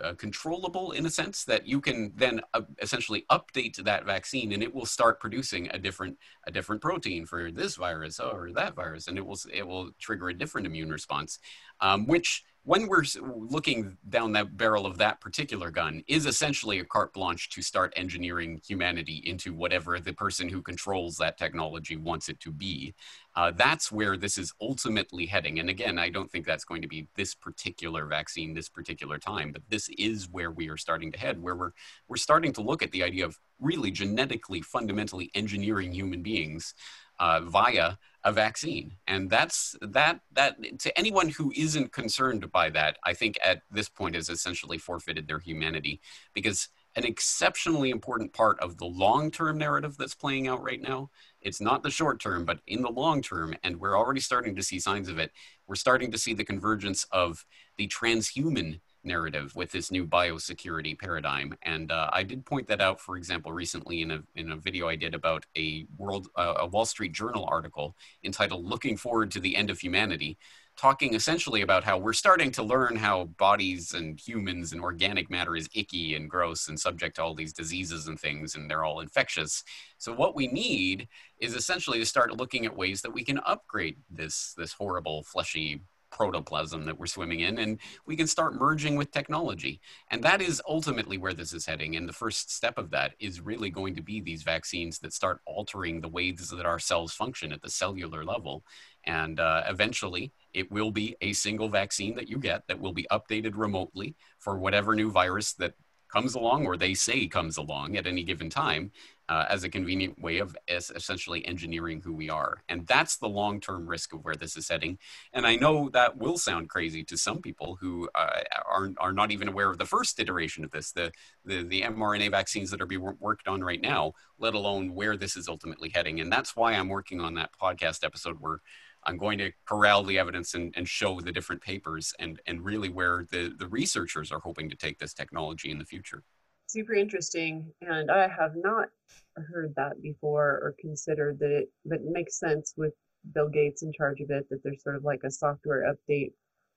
uh, controllable in a sense that you can then uh, essentially update that vaccine, and it will start producing a different a different protein for this virus or that virus, and it will it will trigger a different immune response, um, which, when we're looking down that barrel of that particular gun, is essentially a carte blanche to start engineering humanity into whatever the person who controls that technology wants it to be. Uh, that's where this is ultimately heading. And again, I don't think that's going to be this particular vaccine, this particular time, but this is where we are starting to head, where we're, we're starting to look at the idea of really genetically, fundamentally engineering human beings Uh, via a vaccine. And that's that that to anyone who isn't concerned by that, I think at this point has essentially forfeited their humanity, because an exceptionally important part of the long-term narrative that's playing out right now, it's not the short term, but in the long term, and we're already starting to see signs of it. We're starting to see the convergence of the transhuman narrative with this new biosecurity paradigm. And uh, I did point that out, for example, recently in a, in a video I did about a, world, uh, a Wall Street Journal article entitled Looking Forward to the End of Humanity, talking essentially about how we're starting to learn how bodies and humans and organic matter is icky and gross and subject to all these diseases and things, and they're all infectious. So what we need is essentially to start looking at ways that we can upgrade this, this horrible fleshy protoplasm that we're swimming in, and we can start merging with technology. And that is ultimately where this is heading. And the first step of that is really going to be these vaccines that start altering the ways that our cells function at the cellular level. And uh, eventually it will be a single vaccine that you get that will be updated remotely for whatever new virus that comes along, or they say comes along at any given time, uh, as a convenient way of essentially engineering who we are. And that's the long-term risk of where this is heading. And I know that will sound crazy to some people who uh, are, are not even aware of the first iteration of this, the, the, the mRNA vaccines that are being worked on right now, let alone where this is ultimately heading. And that's why I'm working on that podcast episode where I'm going to corral the evidence and, and show the different papers and, and really where the, the researchers are hoping to take this technology in the future. Super interesting. And I have not heard that before or considered that it, but it makes sense with Bill Gates in charge of it, that there's sort of like a software update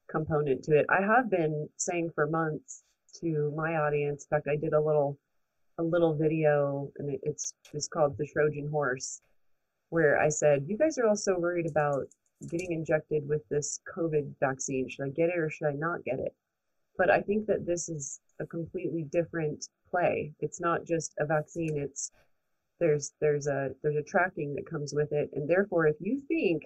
component to it. I have been saying for months to my audience, in fact, I did a little, a little video, and it, it's, it's called The Trojan Horse, where I said, you guys are all so worried about getting injected with this COVID vaccine. Should I get it or should I not get it? But I think that this is a completely different play. It's not just a vaccine. It's there's there's a there's a tracking that comes with it. And therefore, if you think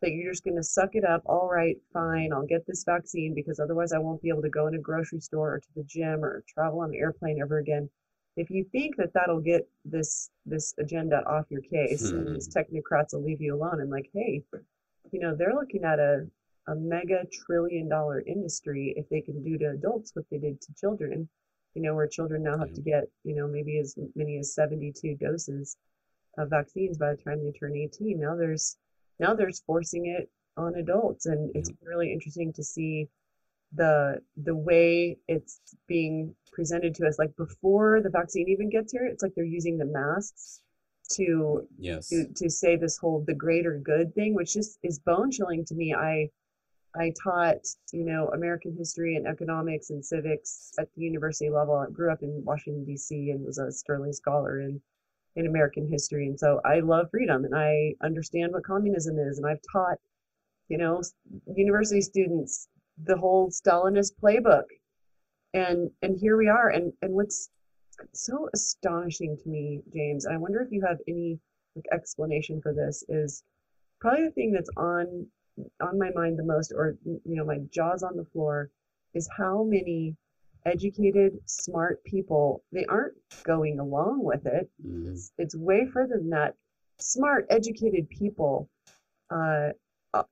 that you're just going to suck it up, all right, fine, I'll get this vaccine because otherwise I won't be able to go in a grocery store or to the gym or travel on an airplane ever again. If you think that that'll get this this agenda off your case, mm-hmm. and these technocrats will leave you alone and like, hey, you know, they're looking at a, a mega trillion dollar industry if they can do to adults what they did to children, you know, where children now have to get, you know, maybe as many as seventy-two doses of vaccines by the time they turn eighteen. Now there's, now there's forcing it on adults. And it's really interesting to see the, the way it's being presented to us. Like before the vaccine even gets here, it's like they're using the masks to yes to, to say this whole the greater good thing, which just is bone chilling to me. I I taught, you know, American history and economics and civics at the university level. I grew up in Washington D C and was a Sterling Scholar in in American history, and so I love freedom and I understand what communism is, and I've taught, you know, university students the whole Stalinist playbook, and and here we are, and and what's so astonishing to me, James, and I wonder if you have any like explanation for this, is probably the thing that's on on my mind the most, or you know, my jaw's on the floor, is how many educated, smart people, they aren't going along with it. Mm-hmm. It's, it's way further than that. Smart, educated people uh,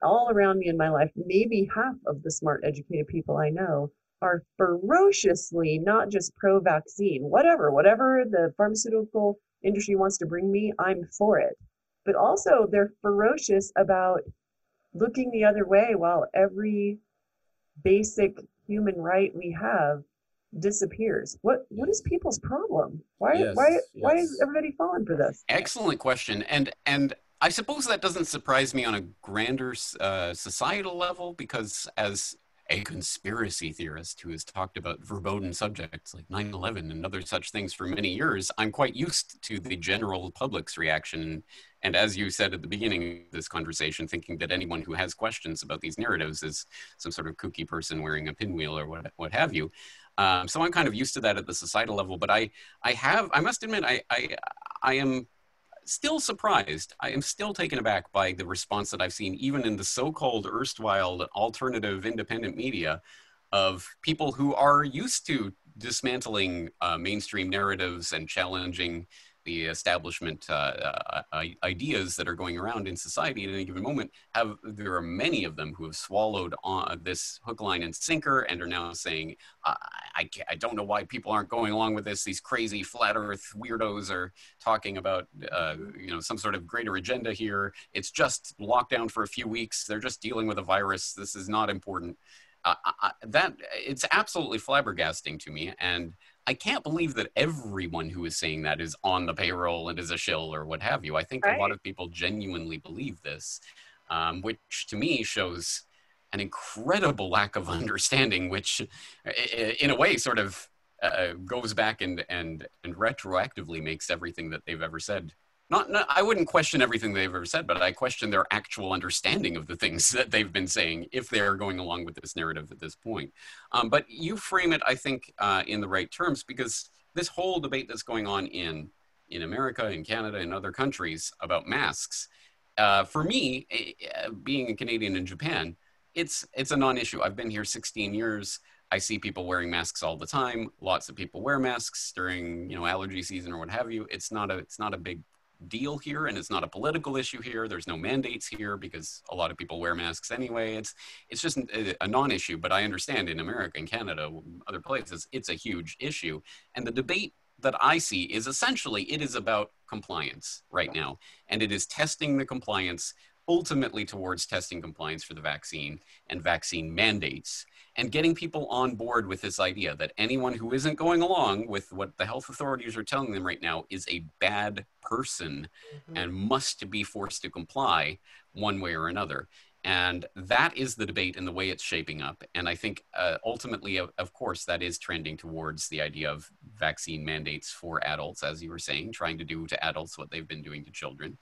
all around me in my life, maybe half of the smart, educated people I know are ferociously not just pro-vaccine, whatever, whatever the pharmaceutical industry wants to bring me, I'm for it. But also they're ferocious about looking the other way while every basic human right we have disappears. What what is people's problem? Why yes, why yes. why is everybody falling for this? Excellent question. And and I suppose that doesn't surprise me on a grander uh, societal level, because as a conspiracy theorist who has talked about verboten subjects like nine eleven and other such things for many years, I'm quite used to the general public's reaction. And as you said at the beginning of this conversation, thinking that anyone who has questions about these narratives is some sort of kooky person wearing a pinwheel or what, what have you. Um, so I'm kind of used to that at the societal level, but I, I have, I must admit, I, I, I am still surprised. I am still taken aback by the response that I've seen, even in the so-called erstwhile alternative independent media, of people who are used to dismantling uh, mainstream narratives and challenging the establishment uh, uh, ideas that are going around in society at any given moment. Have, there are many of them who have swallowed on this hook, line, and sinker and are now saying, I, I, can't, I don't know why people aren't going along with this. These crazy flat earth weirdos are talking about uh, you know, some sort of greater agenda here. It's just lockdown for a few weeks. They're just dealing with a virus. This is not important. Uh, I, that, it's absolutely flabbergasting to me. And I can't believe that everyone who is saying that is on the payroll and is a shill or what have you. I think right. a lot of people genuinely believe this, um, which to me shows an incredible lack of understanding, which in a way sort of uh, goes back and, and, and retroactively makes everything that they've ever said. Not, not, I wouldn't question everything they've ever said, but I question their actual understanding of the things that they've been saying if they're going along with this narrative at this point. Um, but you frame it, I think, uh, in the right terms, because this whole debate that's going on in, in America, in Canada, and other countries about masks, uh, for me, uh, being a Canadian in Japan, it's, it's a non-issue. I've been here sixteen years. I see people wearing masks all the time. Lots of people wear masks during, you know, allergy season or what have you. It's not a, it's not a big deal here, and it's not a political issue here. There's no mandates here because a lot of people wear masks anyway. It's it's just a, a non-issue, but I understand in America and Canada, other places, it's a huge issue. And the debate that I see is essentially, it is about compliance right now. And it is testing the compliance, ultimately towards testing compliance for the vaccine and vaccine mandates, and getting people on board with this idea that anyone who isn't going along with what the health authorities are telling them right now is a bad person mm-hmm. and must be forced to comply one way or another. And that is the debate and the way it's shaping up. And I think uh, ultimately, of, of course, that is trending towards the idea of vaccine mandates for adults, as you were saying, trying to do to adults what they've been doing to children.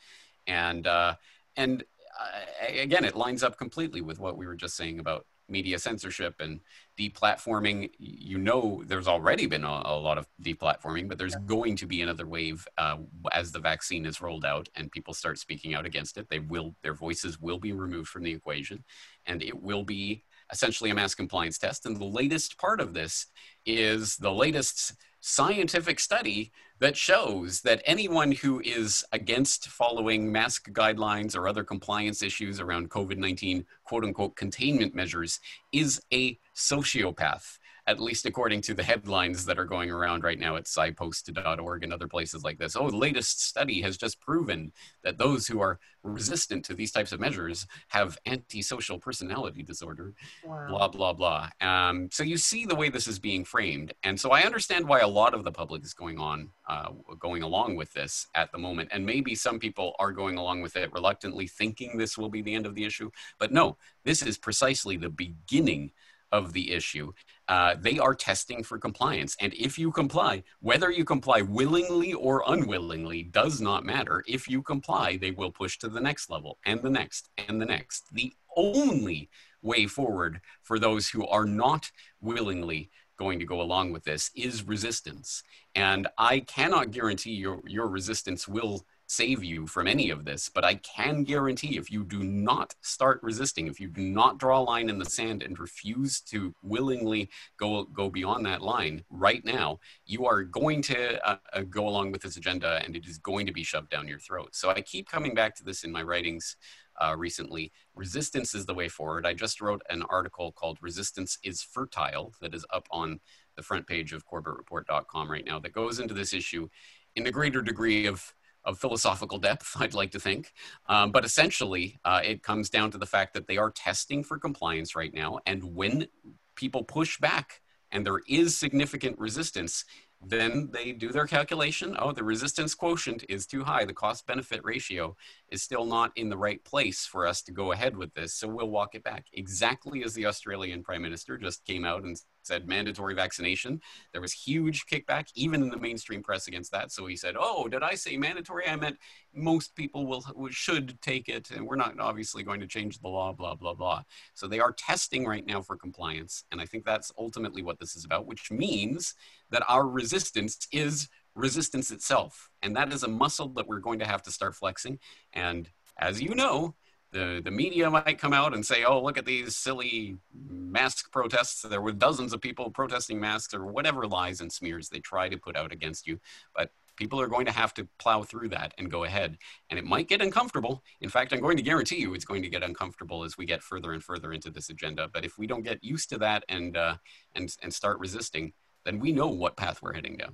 And, uh, and uh, again, it lines up completely with what we were just saying about media censorship and deplatforming. You know, there's already been a, a lot of deplatforming, but there's going to be another wave uh, as the vaccine is rolled out and people start speaking out against it. They will, their voices will be removed from the equation, and it will be essentially a mass compliance test. And the latest part of this is the latest scientific study that shows that anyone who is against following mask guidelines or other compliance issues around COVID nineteen, quote unquote, containment measures is a sociopath, at least according to the headlines that are going around right now at sci post dot org and other places like this. Oh, the latest study has just proven that those who are resistant to these types of measures have antisocial personality disorder, wow. blah, blah, blah. Um, so you see the way this is being framed. And so I understand why a lot of the public is going on, uh, going along with this at the moment. And maybe some people are going along with it reluctantly, thinking this will be the end of the issue. But no, this is precisely the beginning of the issue. Uh, they are testing for compliance. And if you comply, whether you comply willingly or unwillingly does not matter. If you comply, they will push to the next level and the next and the next. The only way forward for those who are not willingly going to go along with this is resistance. And I cannot guarantee your, your resistance will save you from any of this, but I can guarantee if you do not start resisting, if you do not draw a line in the sand and refuse to willingly go go beyond that line right now, you are going to uh, go along with this agenda, and it is going to be shoved down your throat. So I keep coming back to this in my writings uh, recently. Resistance is the way forward. I just wrote an article called Resistance is Fertile that is up on the front page of Corbett Report dot com right now that goes into this issue in a greater degree of, of philosophical depth, I'd like to think. Um, but essentially, uh, it comes down to the fact that they are testing for compliance right now. And when people push back and there is significant resistance, then they do their calculation. Oh, the resistance quotient is too high. The cost-benefit ratio is still not in the right place for us to go ahead with this, so we'll walk it back. Exactly as the Australian Prime Minister just came out and said mandatory vaccination. There was huge kickback, even in the mainstream press, against that. So he said, oh, did I say mandatory? I meant most people will should take it, and we're not obviously going to change the law, blah, blah, blah. So they are testing right now for compliance, and I think that's ultimately what this is about, which means that our resistance is resistance itself. And that is a muscle that we're going to have to start flexing. And as you know, the, the media might come out and say, oh, look at these silly mask protests. There were dozens of people protesting masks, or whatever lies and smears they try to put out against you. But people are going to have to plow through that and go ahead. And it might get uncomfortable. In fact, I'm going to guarantee you it's going to get uncomfortable as we get further and further into this agenda. But if we don't get used to that and, uh, and, and start resisting, then we know what path we're heading down.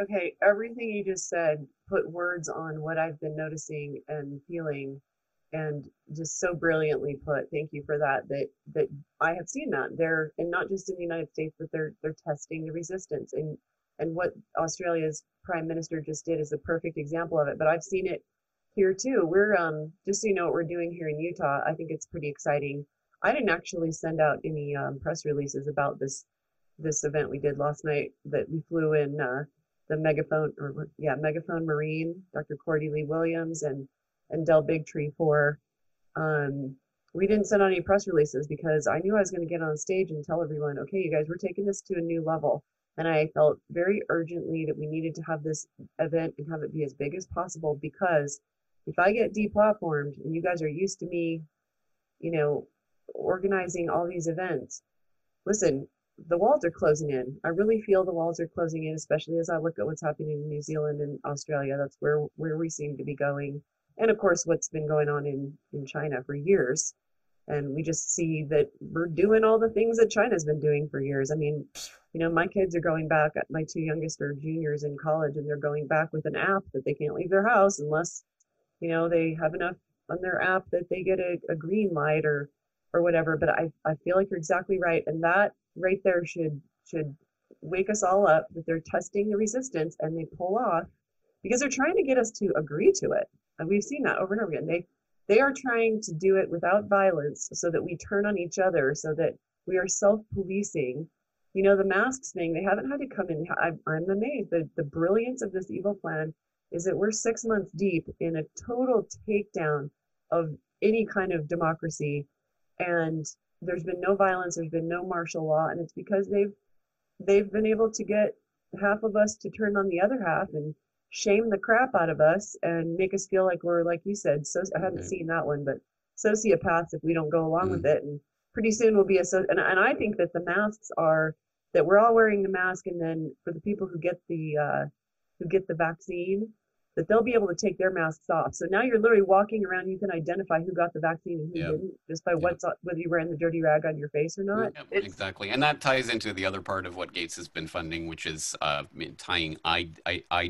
Okay, everything you just said put words on what I've been noticing and feeling, and just so brilliantly put. Thank you for that, that that I have seen that. They're, and not just in the United States, but they're they're testing the resistance. And and what Australia's Prime Minister just did is a perfect example of it. But I've seen it here too. We're, um just so you know what we're doing here in Utah, I think it's pretty exciting. I didn't actually send out any um, press releases about this this event we did last night, that we flew in uh, the megaphone, or yeah, megaphone Marine, Doctor Cordy Lee Williams and, and Del Bigtree for, um, we didn't send out any press releases because I knew I was going to get on stage and tell everyone, okay, you guys, we're taking this to a new level. And I felt very urgently that we needed to have this event and have it be as big as possible, because if I get deplatformed, and you guys are used to me, you know, organizing all these events, listen, the walls are closing in. I really feel the walls are closing in, especially as I look at what's happening in New Zealand and Australia. That's where, where we seem to be going. And of course, what's been going on in, in China for years. And we just see that we're doing all the things that China's been doing for years. I mean, you know, my kids are going back, my two youngest are juniors in college, and they're going back with an app that they can't leave their house unless, you know, they have enough on their app that they get a, a green light or, or whatever. But I, I feel like you're exactly right. And that right there should should wake us all up, that they're testing the resistance, and they pull off because they're trying to get us to agree to it. And we've seen that over and over again. They they are trying to do it without violence so that we turn on each other, so that we are self-policing. You know, the masks thing, they haven't had to come in. I'm, I'm amazed. The, the brilliance of this evil plan is that we're six months deep in a total takedown of any kind of democracy. And there's been no violence, there's been no martial law, and it's because they've they've been able to get half of us to turn on the other half and shame the crap out of us and make us feel like we're, like you said, so I haven't mm-hmm. seen that one, but sociopaths if we don't go along mm-hmm. with it. And pretty soon we'll be a so and, and I think that the masks are that we're all wearing the mask, and then for the people who get the uh who get the vaccine, that they'll be able to take their masks off. So now you're literally walking around, you can identify who got the vaccine and who yep. didn't, just by yep. what's whether you're wearing the dirty rag on your face or not. Yep, exactly, and that ties into the other part of what Gates has been funding, which is uh, tying I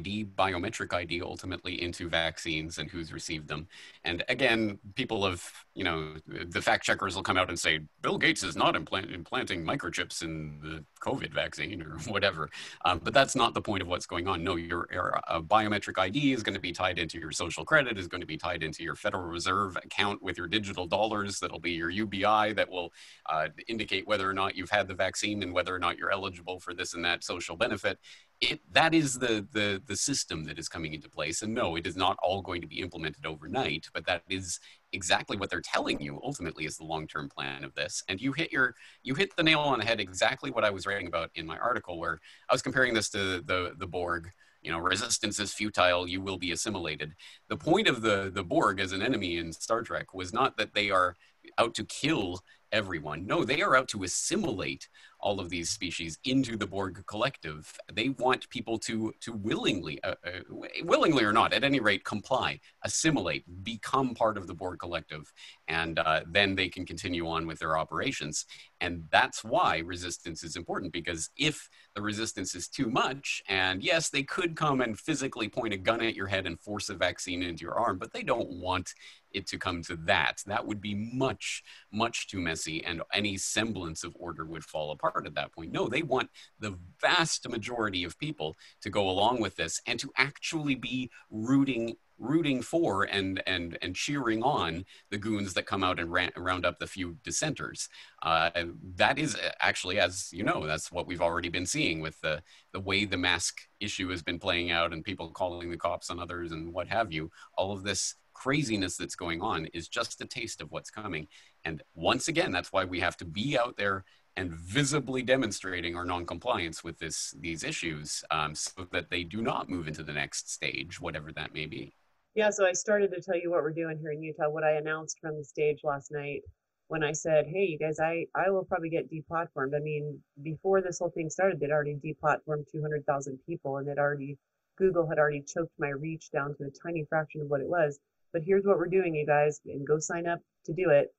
D, biometric I D, ultimately into vaccines and who's received them. And again, people have, you know, the fact checkers will come out and say, Bill Gates is not implant- implanting microchips in the COVID vaccine or whatever. Um, but that's not the point of what's going on. No, your, your uh, biometric I D is going to be tied into your social credit, is going to be tied into your Federal Reserve account with your digital dollars. That'll be your U B I that will uh, indicate whether or not you've had the vaccine and whether or not you're eligible for this and that social benefit. It, that is the, the, the system that is coming into place. And no, it is not all going to be implemented overnight, but that is exactly what they're telling you ultimately is the long-term plan of this. And you hit your, you hit the nail on the head, exactly what I was writing about in my article, where I was comparing this to the, the Borg. You know, resistance is futile, you will be assimilated. The point of the, the Borg as an enemy in Star Trek was not that they are out to kill everyone. No, they are out to assimilate all of these species into the Borg collective. They want people to to willingly, uh, uh, willingly or not, at any rate, comply, assimilate, become part of the Borg collective, and uh, then they can continue on with their operations. And that's why resistance is important, because if the resistance is too much, and yes, they could come and physically point a gun at your head and force a vaccine into your arm, but they don't want it to come to that. That would be much, much too messy, and any semblance of order would fall apart at that point. No, they want the vast majority of people to go along with this and to actually be rooting rooting for and and and cheering on the goons that come out and ran, round up the few dissenters. Uh, that is actually, as you know, that's what we've already been seeing with the, the way the mask issue has been playing out and people calling the cops on others and what have you. All of this craziness that's going on is just a taste of what's coming. And once again, that's why we have to be out there and visibly demonstrating our non-compliance with this, these issues, um, so that they do not move into the next stage, whatever that may be. Yeah, so I started to tell you what we're doing here in Utah, what I announced from the stage last night when I said, hey, you guys, I, I will probably get deplatformed. I mean, before this whole thing started, they'd already deplatformed two hundred thousand people, and they'd already, Google had already choked my reach down to a tiny fraction of what it was. But here's what we're doing, you guys, and go sign up to do it.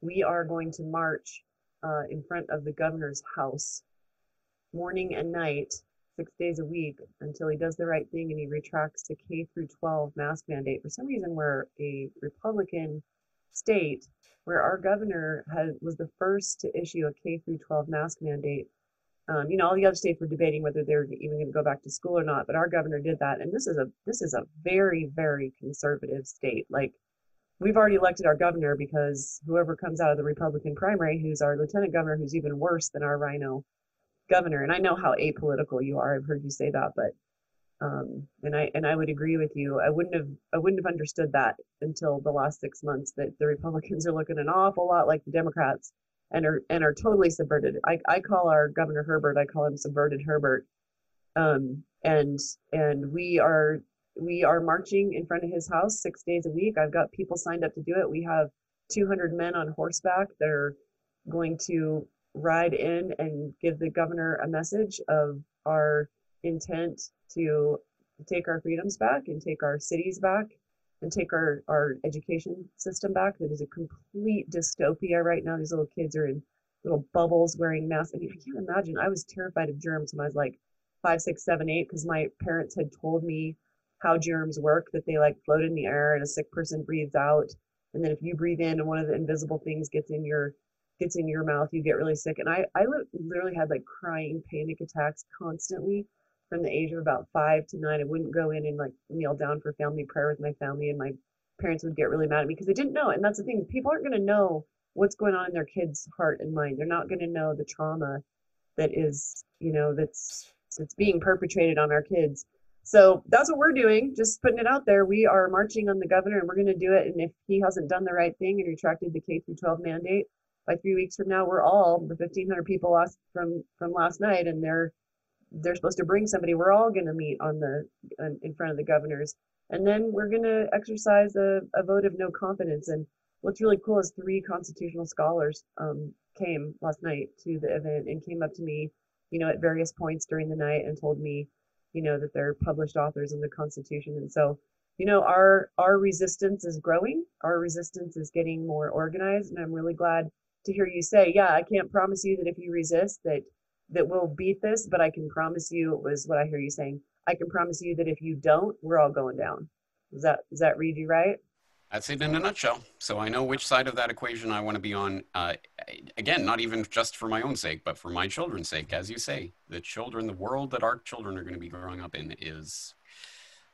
We are going to march uh, in front of the governor's house morning and night, six days a week, until he does the right thing and he retracts the K through twelve mask mandate. For some reason, we're a Republican state where our governor has, was the first to issue a K through twelve mask mandate. Um, you know, all the other states were debating whether they were even going to go back to school or not, but our governor did that. And this is a this is a very, very conservative state. Like, we've already elected our governor because whoever comes out of the Republican primary, who's our lieutenant governor, who's even worse than our rhino governor. And I know how apolitical you are. I've heard you say that, but um, and I and I would agree with you. I wouldn't have I wouldn't have understood that until the last six months that the Republicans are looking an awful lot like the Democrats. And are and are totally subverted. I, I call our Governor Herbert, I call him Subverted Herbert. Um, and and we are we are marching in front of his house six days a week. I've got people signed up to do it. We have two hundred men on horseback that are going to ride in and give the governor a message of our intent to take our freedoms back and take our cities back and take our, our education system back. That is a complete dystopia right now. These little kids are in little bubbles wearing masks. I mean, I can't imagine. I was terrified of germs when I was like five, six, seven, eight, because my parents had told me how germs work, that they like float in the air and a sick person breathes out. And then if you breathe in and one of the invisible things gets in your gets in your mouth, you get really sick. And I, I literally had like crying panic attacks constantly. From the age of about five to nine, I wouldn't go in and like kneel down for family prayer with my family, and my parents would get really mad at me because they didn't know. And that's the thing, people aren't going to know what's going on in their kids' heart and mind. They're not going to know the trauma that is, you know, that's that's being perpetrated on our kids. So that's what we're doing, just putting it out there. We are marching on the governor, and we're going to do it. And if he hasn't done the right thing and retracted the K through twelve mandate, by three weeks from now, we're all the fifteen hundred people lost from from last night, and they're they're supposed to bring somebody. We're all going to meet on the in front of the governors, and then we're going to exercise a, a vote of no confidence. And what's really cool is three constitutional scholars um, came last night to the event and came up to me, you know, at various points during the night and told me, you know, that they're published authors in the Constitution. And so, you know, our our resistance is growing. Our resistance is getting more organized, and I'm really glad to hear you say, yeah, I can't promise you that if you resist that that we'll beat this, but I can promise you, was what I hear you saying, I can promise you that if you don't, we're all going down. Does that, does that read you right? That's it in a nutshell. So I know which side of that equation I want to be on. Uh, again, not even just for my own sake, but for my children's sake, as you say, the children, the world that our children are going to be growing up in is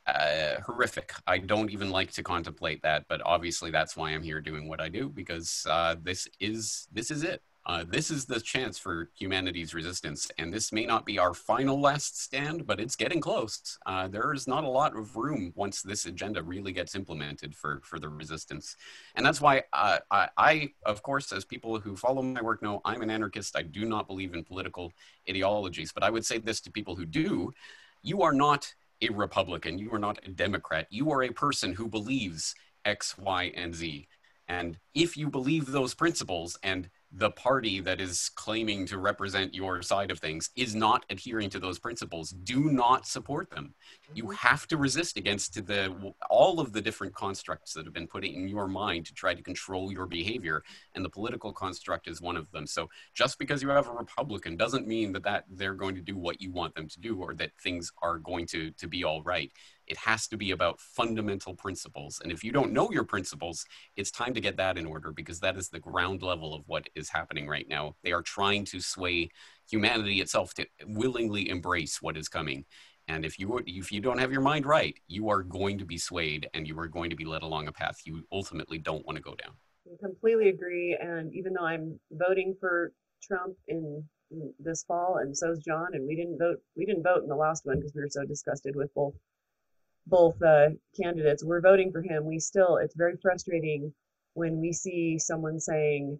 uh, horrific. I don't even like to contemplate that, but obviously that's why I'm here doing what I do, because uh, this is, this is it. Uh, this is the chance for humanity's resistance, and this may not be our final last stand, but it's getting close. Uh, there is not a lot of room once this agenda really gets implemented for, for the resistance. And that's why uh, I, I, of course, as people who follow my work know, I'm an anarchist. I do not believe in political ideologies, but I would say this to people who do. You are not a Republican. You are not a Democrat. You are a person who believes X, Y, and Z. And if you believe those principles and the party that is claiming to represent your side of things is not adhering to those principles, do not support them. You have to resist against the, all of the different constructs that have been put in your mind to try to control your behavior, and the political construct is one of them. So just because you have a Republican doesn't mean that, that they're going to do what you want them to do, or that things are going to, to be all right. It has to be about fundamental principles. And if you don't know your principles, it's time to get that in order, because that is the ground level of what is happening right now. They are trying to sway humanity itself to willingly embrace what is coming. And if you, if you don't have your mind right, you are going to be swayed, and you are going to be led along a path you ultimately don't want to go down. I completely agree. And even though I'm voting for Trump in this fall, and so's John, and we didn't vote, we didn't vote in the last one because we were so disgusted with both both uh, candidates, we're voting for him. We still, it's very frustrating when we see someone saying,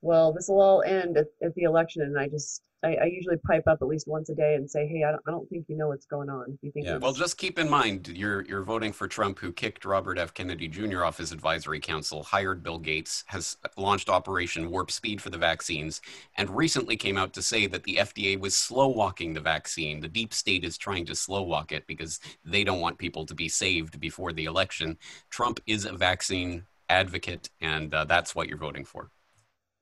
well, this will all end at, at the election. And I just, I, I usually pipe up at least once a day and say, hey, I don't, I don't think you know what's going on. You think yeah. Well, just keep in mind, you're, you're voting for Trump, who kicked Robert F. Kennedy Junior off his advisory council, hired Bill Gates, has launched Operation Warp Speed for the vaccines, and recently came out to say that the F D A was slow walking the vaccine. The deep state is trying to slow walk it because they don't want people to be saved before the election. Trump is a vaccine advocate, and uh, that's what you're voting for.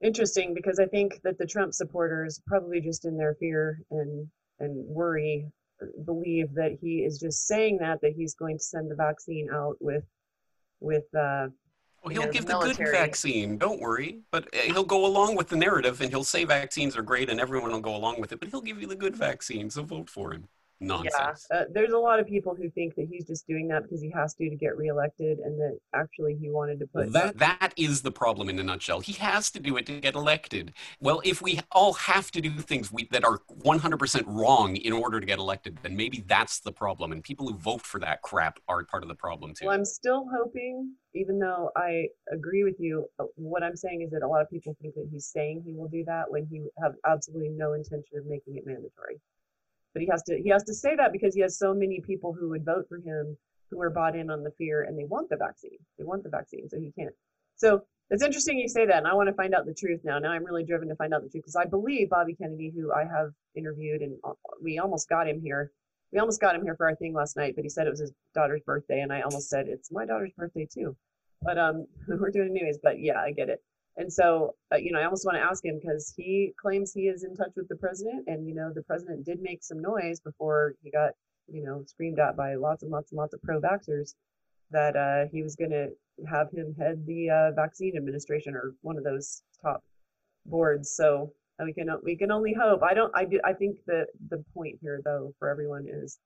Interesting, because I think that the Trump supporters, probably just in their fear and and worry, believe that he is just saying that that he's going to send the vaccine out with with uh well, he'll you know, give the, the good vaccine, don't worry, but he'll go along with the narrative, and he'll say vaccines are great and everyone will go along with it, but he'll give you the good vaccine, so vote for him. Nonsense. Yeah. Uh, there's a lot of people who think that he's just doing that because he has to to get reelected, and that actually he wanted to put that that is the problem in a nutshell. He has to do it to get elected. Well, if we all have to do things we, that are one hundred percent wrong in order to get elected, then maybe that's the problem, and people who vote for that crap are part of the problem too. Well, I'm still hoping, even though I agree with you, what I'm saying is that a lot of people think that he's saying he will do that when he have absolutely no intention of making it mandatory. But he has to he has to say that because he has so many people who would vote for him who are bought in on the fear, and they want the vaccine. They want the vaccine, so he can't. So it's interesting you say that, and I want to find out the truth now. Now I'm really driven to find out the truth, because I believe Bobby Kennedy, who I have interviewed, and we almost got him here. We almost got him here for our thing last night, but he said it was his daughter's birthday, and I almost said, it's my daughter's birthday too. But um, we're doing it anyways, but yeah, I get it. And so, uh, you know, I almost want to ask him, because he claims he is in touch with the president. And, you know, the president did make some noise before he got, you know, screamed at by lots and lots and lots of pro-vaxxers that uh, he was going to have him head the uh, vaccine administration, or one of those top boards. So we can we can only hope. I don't I do. I think that the point here, though, for everyone is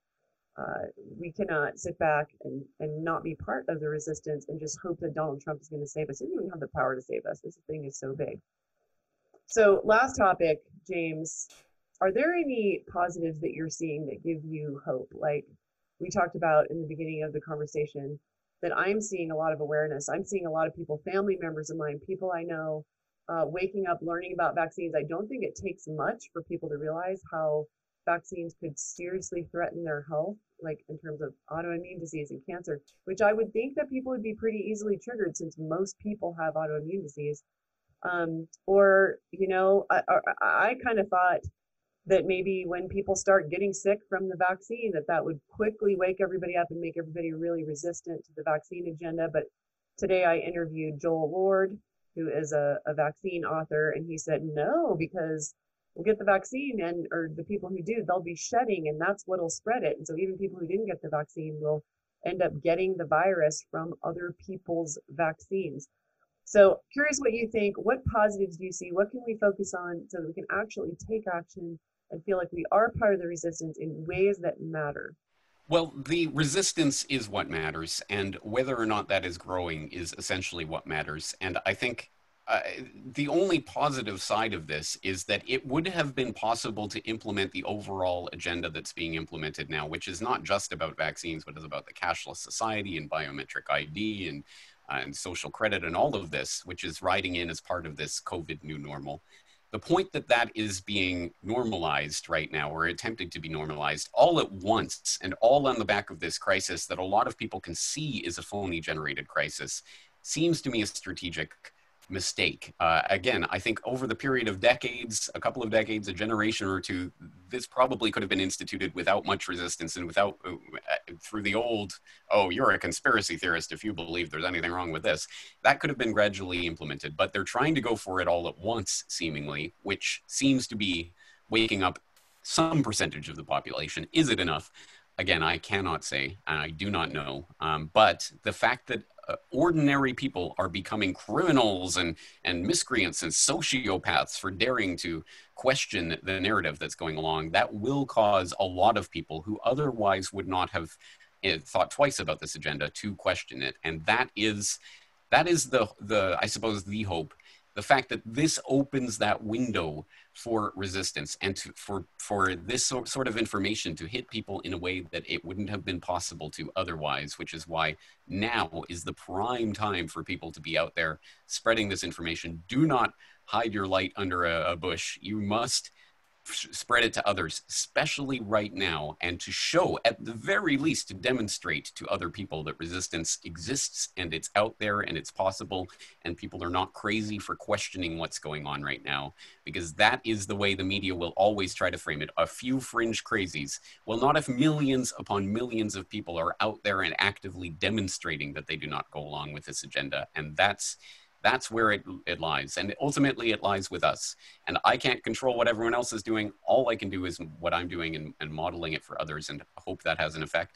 uh, we cannot sit back and, and not be part of the resistance and just hope that Donald Trump is going to save us. He doesn't even have the power to save us. This thing is so big. So last topic, James, are there any positives that you're seeing that give you hope? Like we talked about in the beginning of the conversation, that I'm seeing a lot of awareness. I'm seeing a lot of people, family members of mine, people I know, uh, waking up, learning about vaccines. I don't think it takes much for people to realize how vaccines could seriously threaten their health, like in terms of autoimmune disease and cancer, which I would think that people would be pretty easily triggered, since most people have autoimmune disease. Um, or, you know, I, I, I kind of thought that maybe when people start getting sick from the vaccine, that that would quickly wake everybody up and make everybody really resistant to the vaccine agenda. But today I interviewed Joel Ward, who is a, a vaccine author, and he said, no, because we'll get the vaccine, and or the people who do, they'll be shedding, and that's what'll spread it. And so even people who didn't get the vaccine will end up getting the virus from other people's vaccines. So curious what you think. What positives do you see? What can we focus on so that we can actually take action and feel like we are part of the resistance in ways that matter? Well, the resistance is what matters, and whether or not that is growing is essentially what matters. And I think Uh, the only positive side of this is that it would have been possible to implement the overall agenda that's being implemented now, which is not just about vaccines, but is about the cashless society and biometric I D and, uh, and social credit and all of this, which is riding in as part of this COVID new normal. The point that that is being normalized right now, or attempted to be normalized all at once and all on the back of this crisis that a lot of people can see is a phony generated crisis, seems to me a strategic mistake. Uh, again, I think over the period of decades, a couple of decades, a generation or two, this probably could have been instituted without much resistance and without, uh, through the old, oh, you're a conspiracy theorist if you believe there's anything wrong with this. That could have been gradually implemented, but they're trying to go for it all at once, seemingly, which seems to be waking up some percentage of the population. Is it enough? Again, I cannot say, and I do not know, um, but the fact that uh, ordinary people are becoming criminals and, and miscreants and sociopaths for daring to question the narrative that's going along, that will cause a lot of people who otherwise would not have uh, thought twice about this agenda to question it. And that is, that is the, the I suppose, the hope. The fact that this opens that window for resistance and to, for, for this so, sort of information to hit people in a way that it wouldn't have been possible to otherwise, which is why now is the prime time for people to be out there spreading this information. Do not hide your light under a, a bush. You must spread it to others, especially right now, and to show, at the very least, to demonstrate to other people that resistance exists and it's out there and it's possible and people are not crazy for questioning what's going on right now, because that is the way the media will always try to frame it. A few fringe crazies. Well, not if millions upon millions of people are out there and actively demonstrating that they do not go along with this agenda. And that's That's where it, it lies. And ultimately it lies with us. And I can't control what everyone else is doing. All I can do is what I'm doing and, and modeling it for others and hope that has an effect.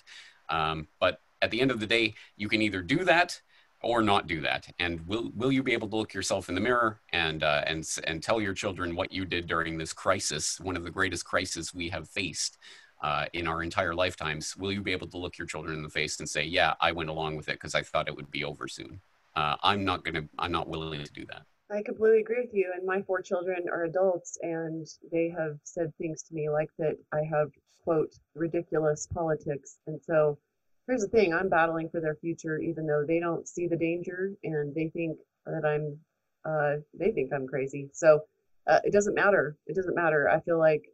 Um, but at the end of the day, you can either do that or not do that. And will, will you be able to look yourself in the mirror and, uh, and, and tell your children what you did during this crisis, one of the greatest crises we have faced uh, in our entire lifetimes? Will you be able to look your children in the face and say, yeah, I went along with it because I thought it would be over soon? Uh, I'm not going to, I'm not willing to do that. I completely agree with you. And my four children are adults, and they have said things to me like that I have, quote, ridiculous politics. And so here's the thing, I'm battling for their future, even though they don't see the danger and they think that I'm, uh, they think I'm crazy. So uh, it doesn't matter. It doesn't matter. I feel like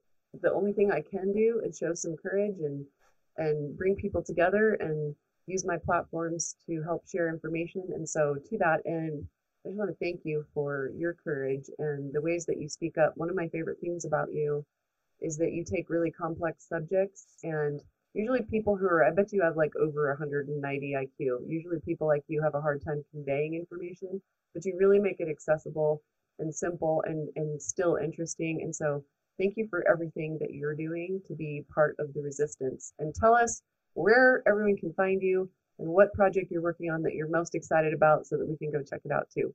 the only thing I can do is show some courage and, and bring people together and use my platforms to help share information. And so to that end, I just want to thank you for your courage and the ways that you speak up. One of my favorite things about you is that you take really complex subjects, and usually people who are, I bet you have like over one hundred ninety I Q. Usually people like you have a hard time conveying information, but you really make it accessible and simple and, and still interesting. And so thank you for everything that you're doing to be part of the resistance. And tell us where everyone can find you and what project you're working on that you're most excited about so that we can go check it out too.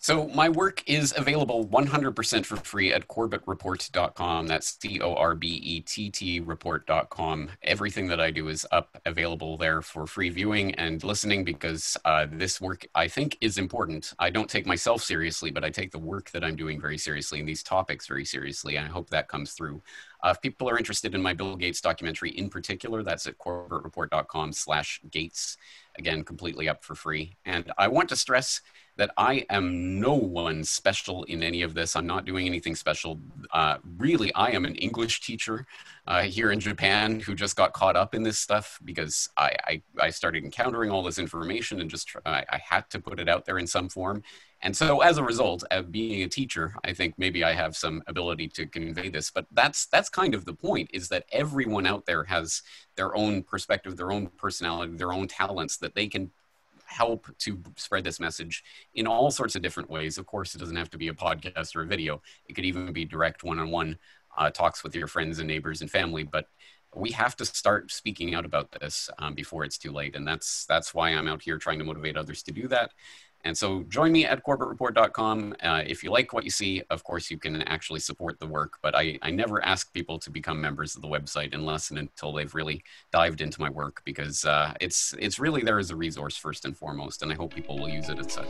So my work is available one hundred percett for free at corbett report dot com. That's C O R B E T T report dot com. Everything that I do is up, available there for free viewing and listening, because uh, this work, I think, is important. I don't take myself seriously, but I take the work that I'm doing very seriously and these topics very seriously, and I hope that comes through. Uh, if people are interested in my Bill Gates documentary in particular, that's at corbett report dot com slash Gates. Again, completely up for free. And I want to stress that I am no one special in any of this. I'm not doing anything special. Uh, really, I am an English teacher uh, here in Japan who just got caught up in this stuff because I, I, I started encountering all this information and just I, I had to put it out there in some form. And so as a result of being a teacher, I think maybe I have some ability to convey this, but that's that's kind of the point, is that everyone out there has their own perspective, their own personality, their own talents that they can help to spread this message in all sorts of different ways. Of course, it doesn't have to be a podcast or a video. It could even be direct one-on-one uh, talks with your friends and neighbors and family, but we have to start speaking out about this um, before it's too late. And that's that's why I'm out here trying to motivate others to do that. And so join me at corbett report dot com. Uh, if you like what you see, of course, you can actually support the work, but I, I never ask people to become members of the website unless and until they've really dived into my work, because uh, it's, it's really there as a resource first and foremost, and I hope people will use it as such.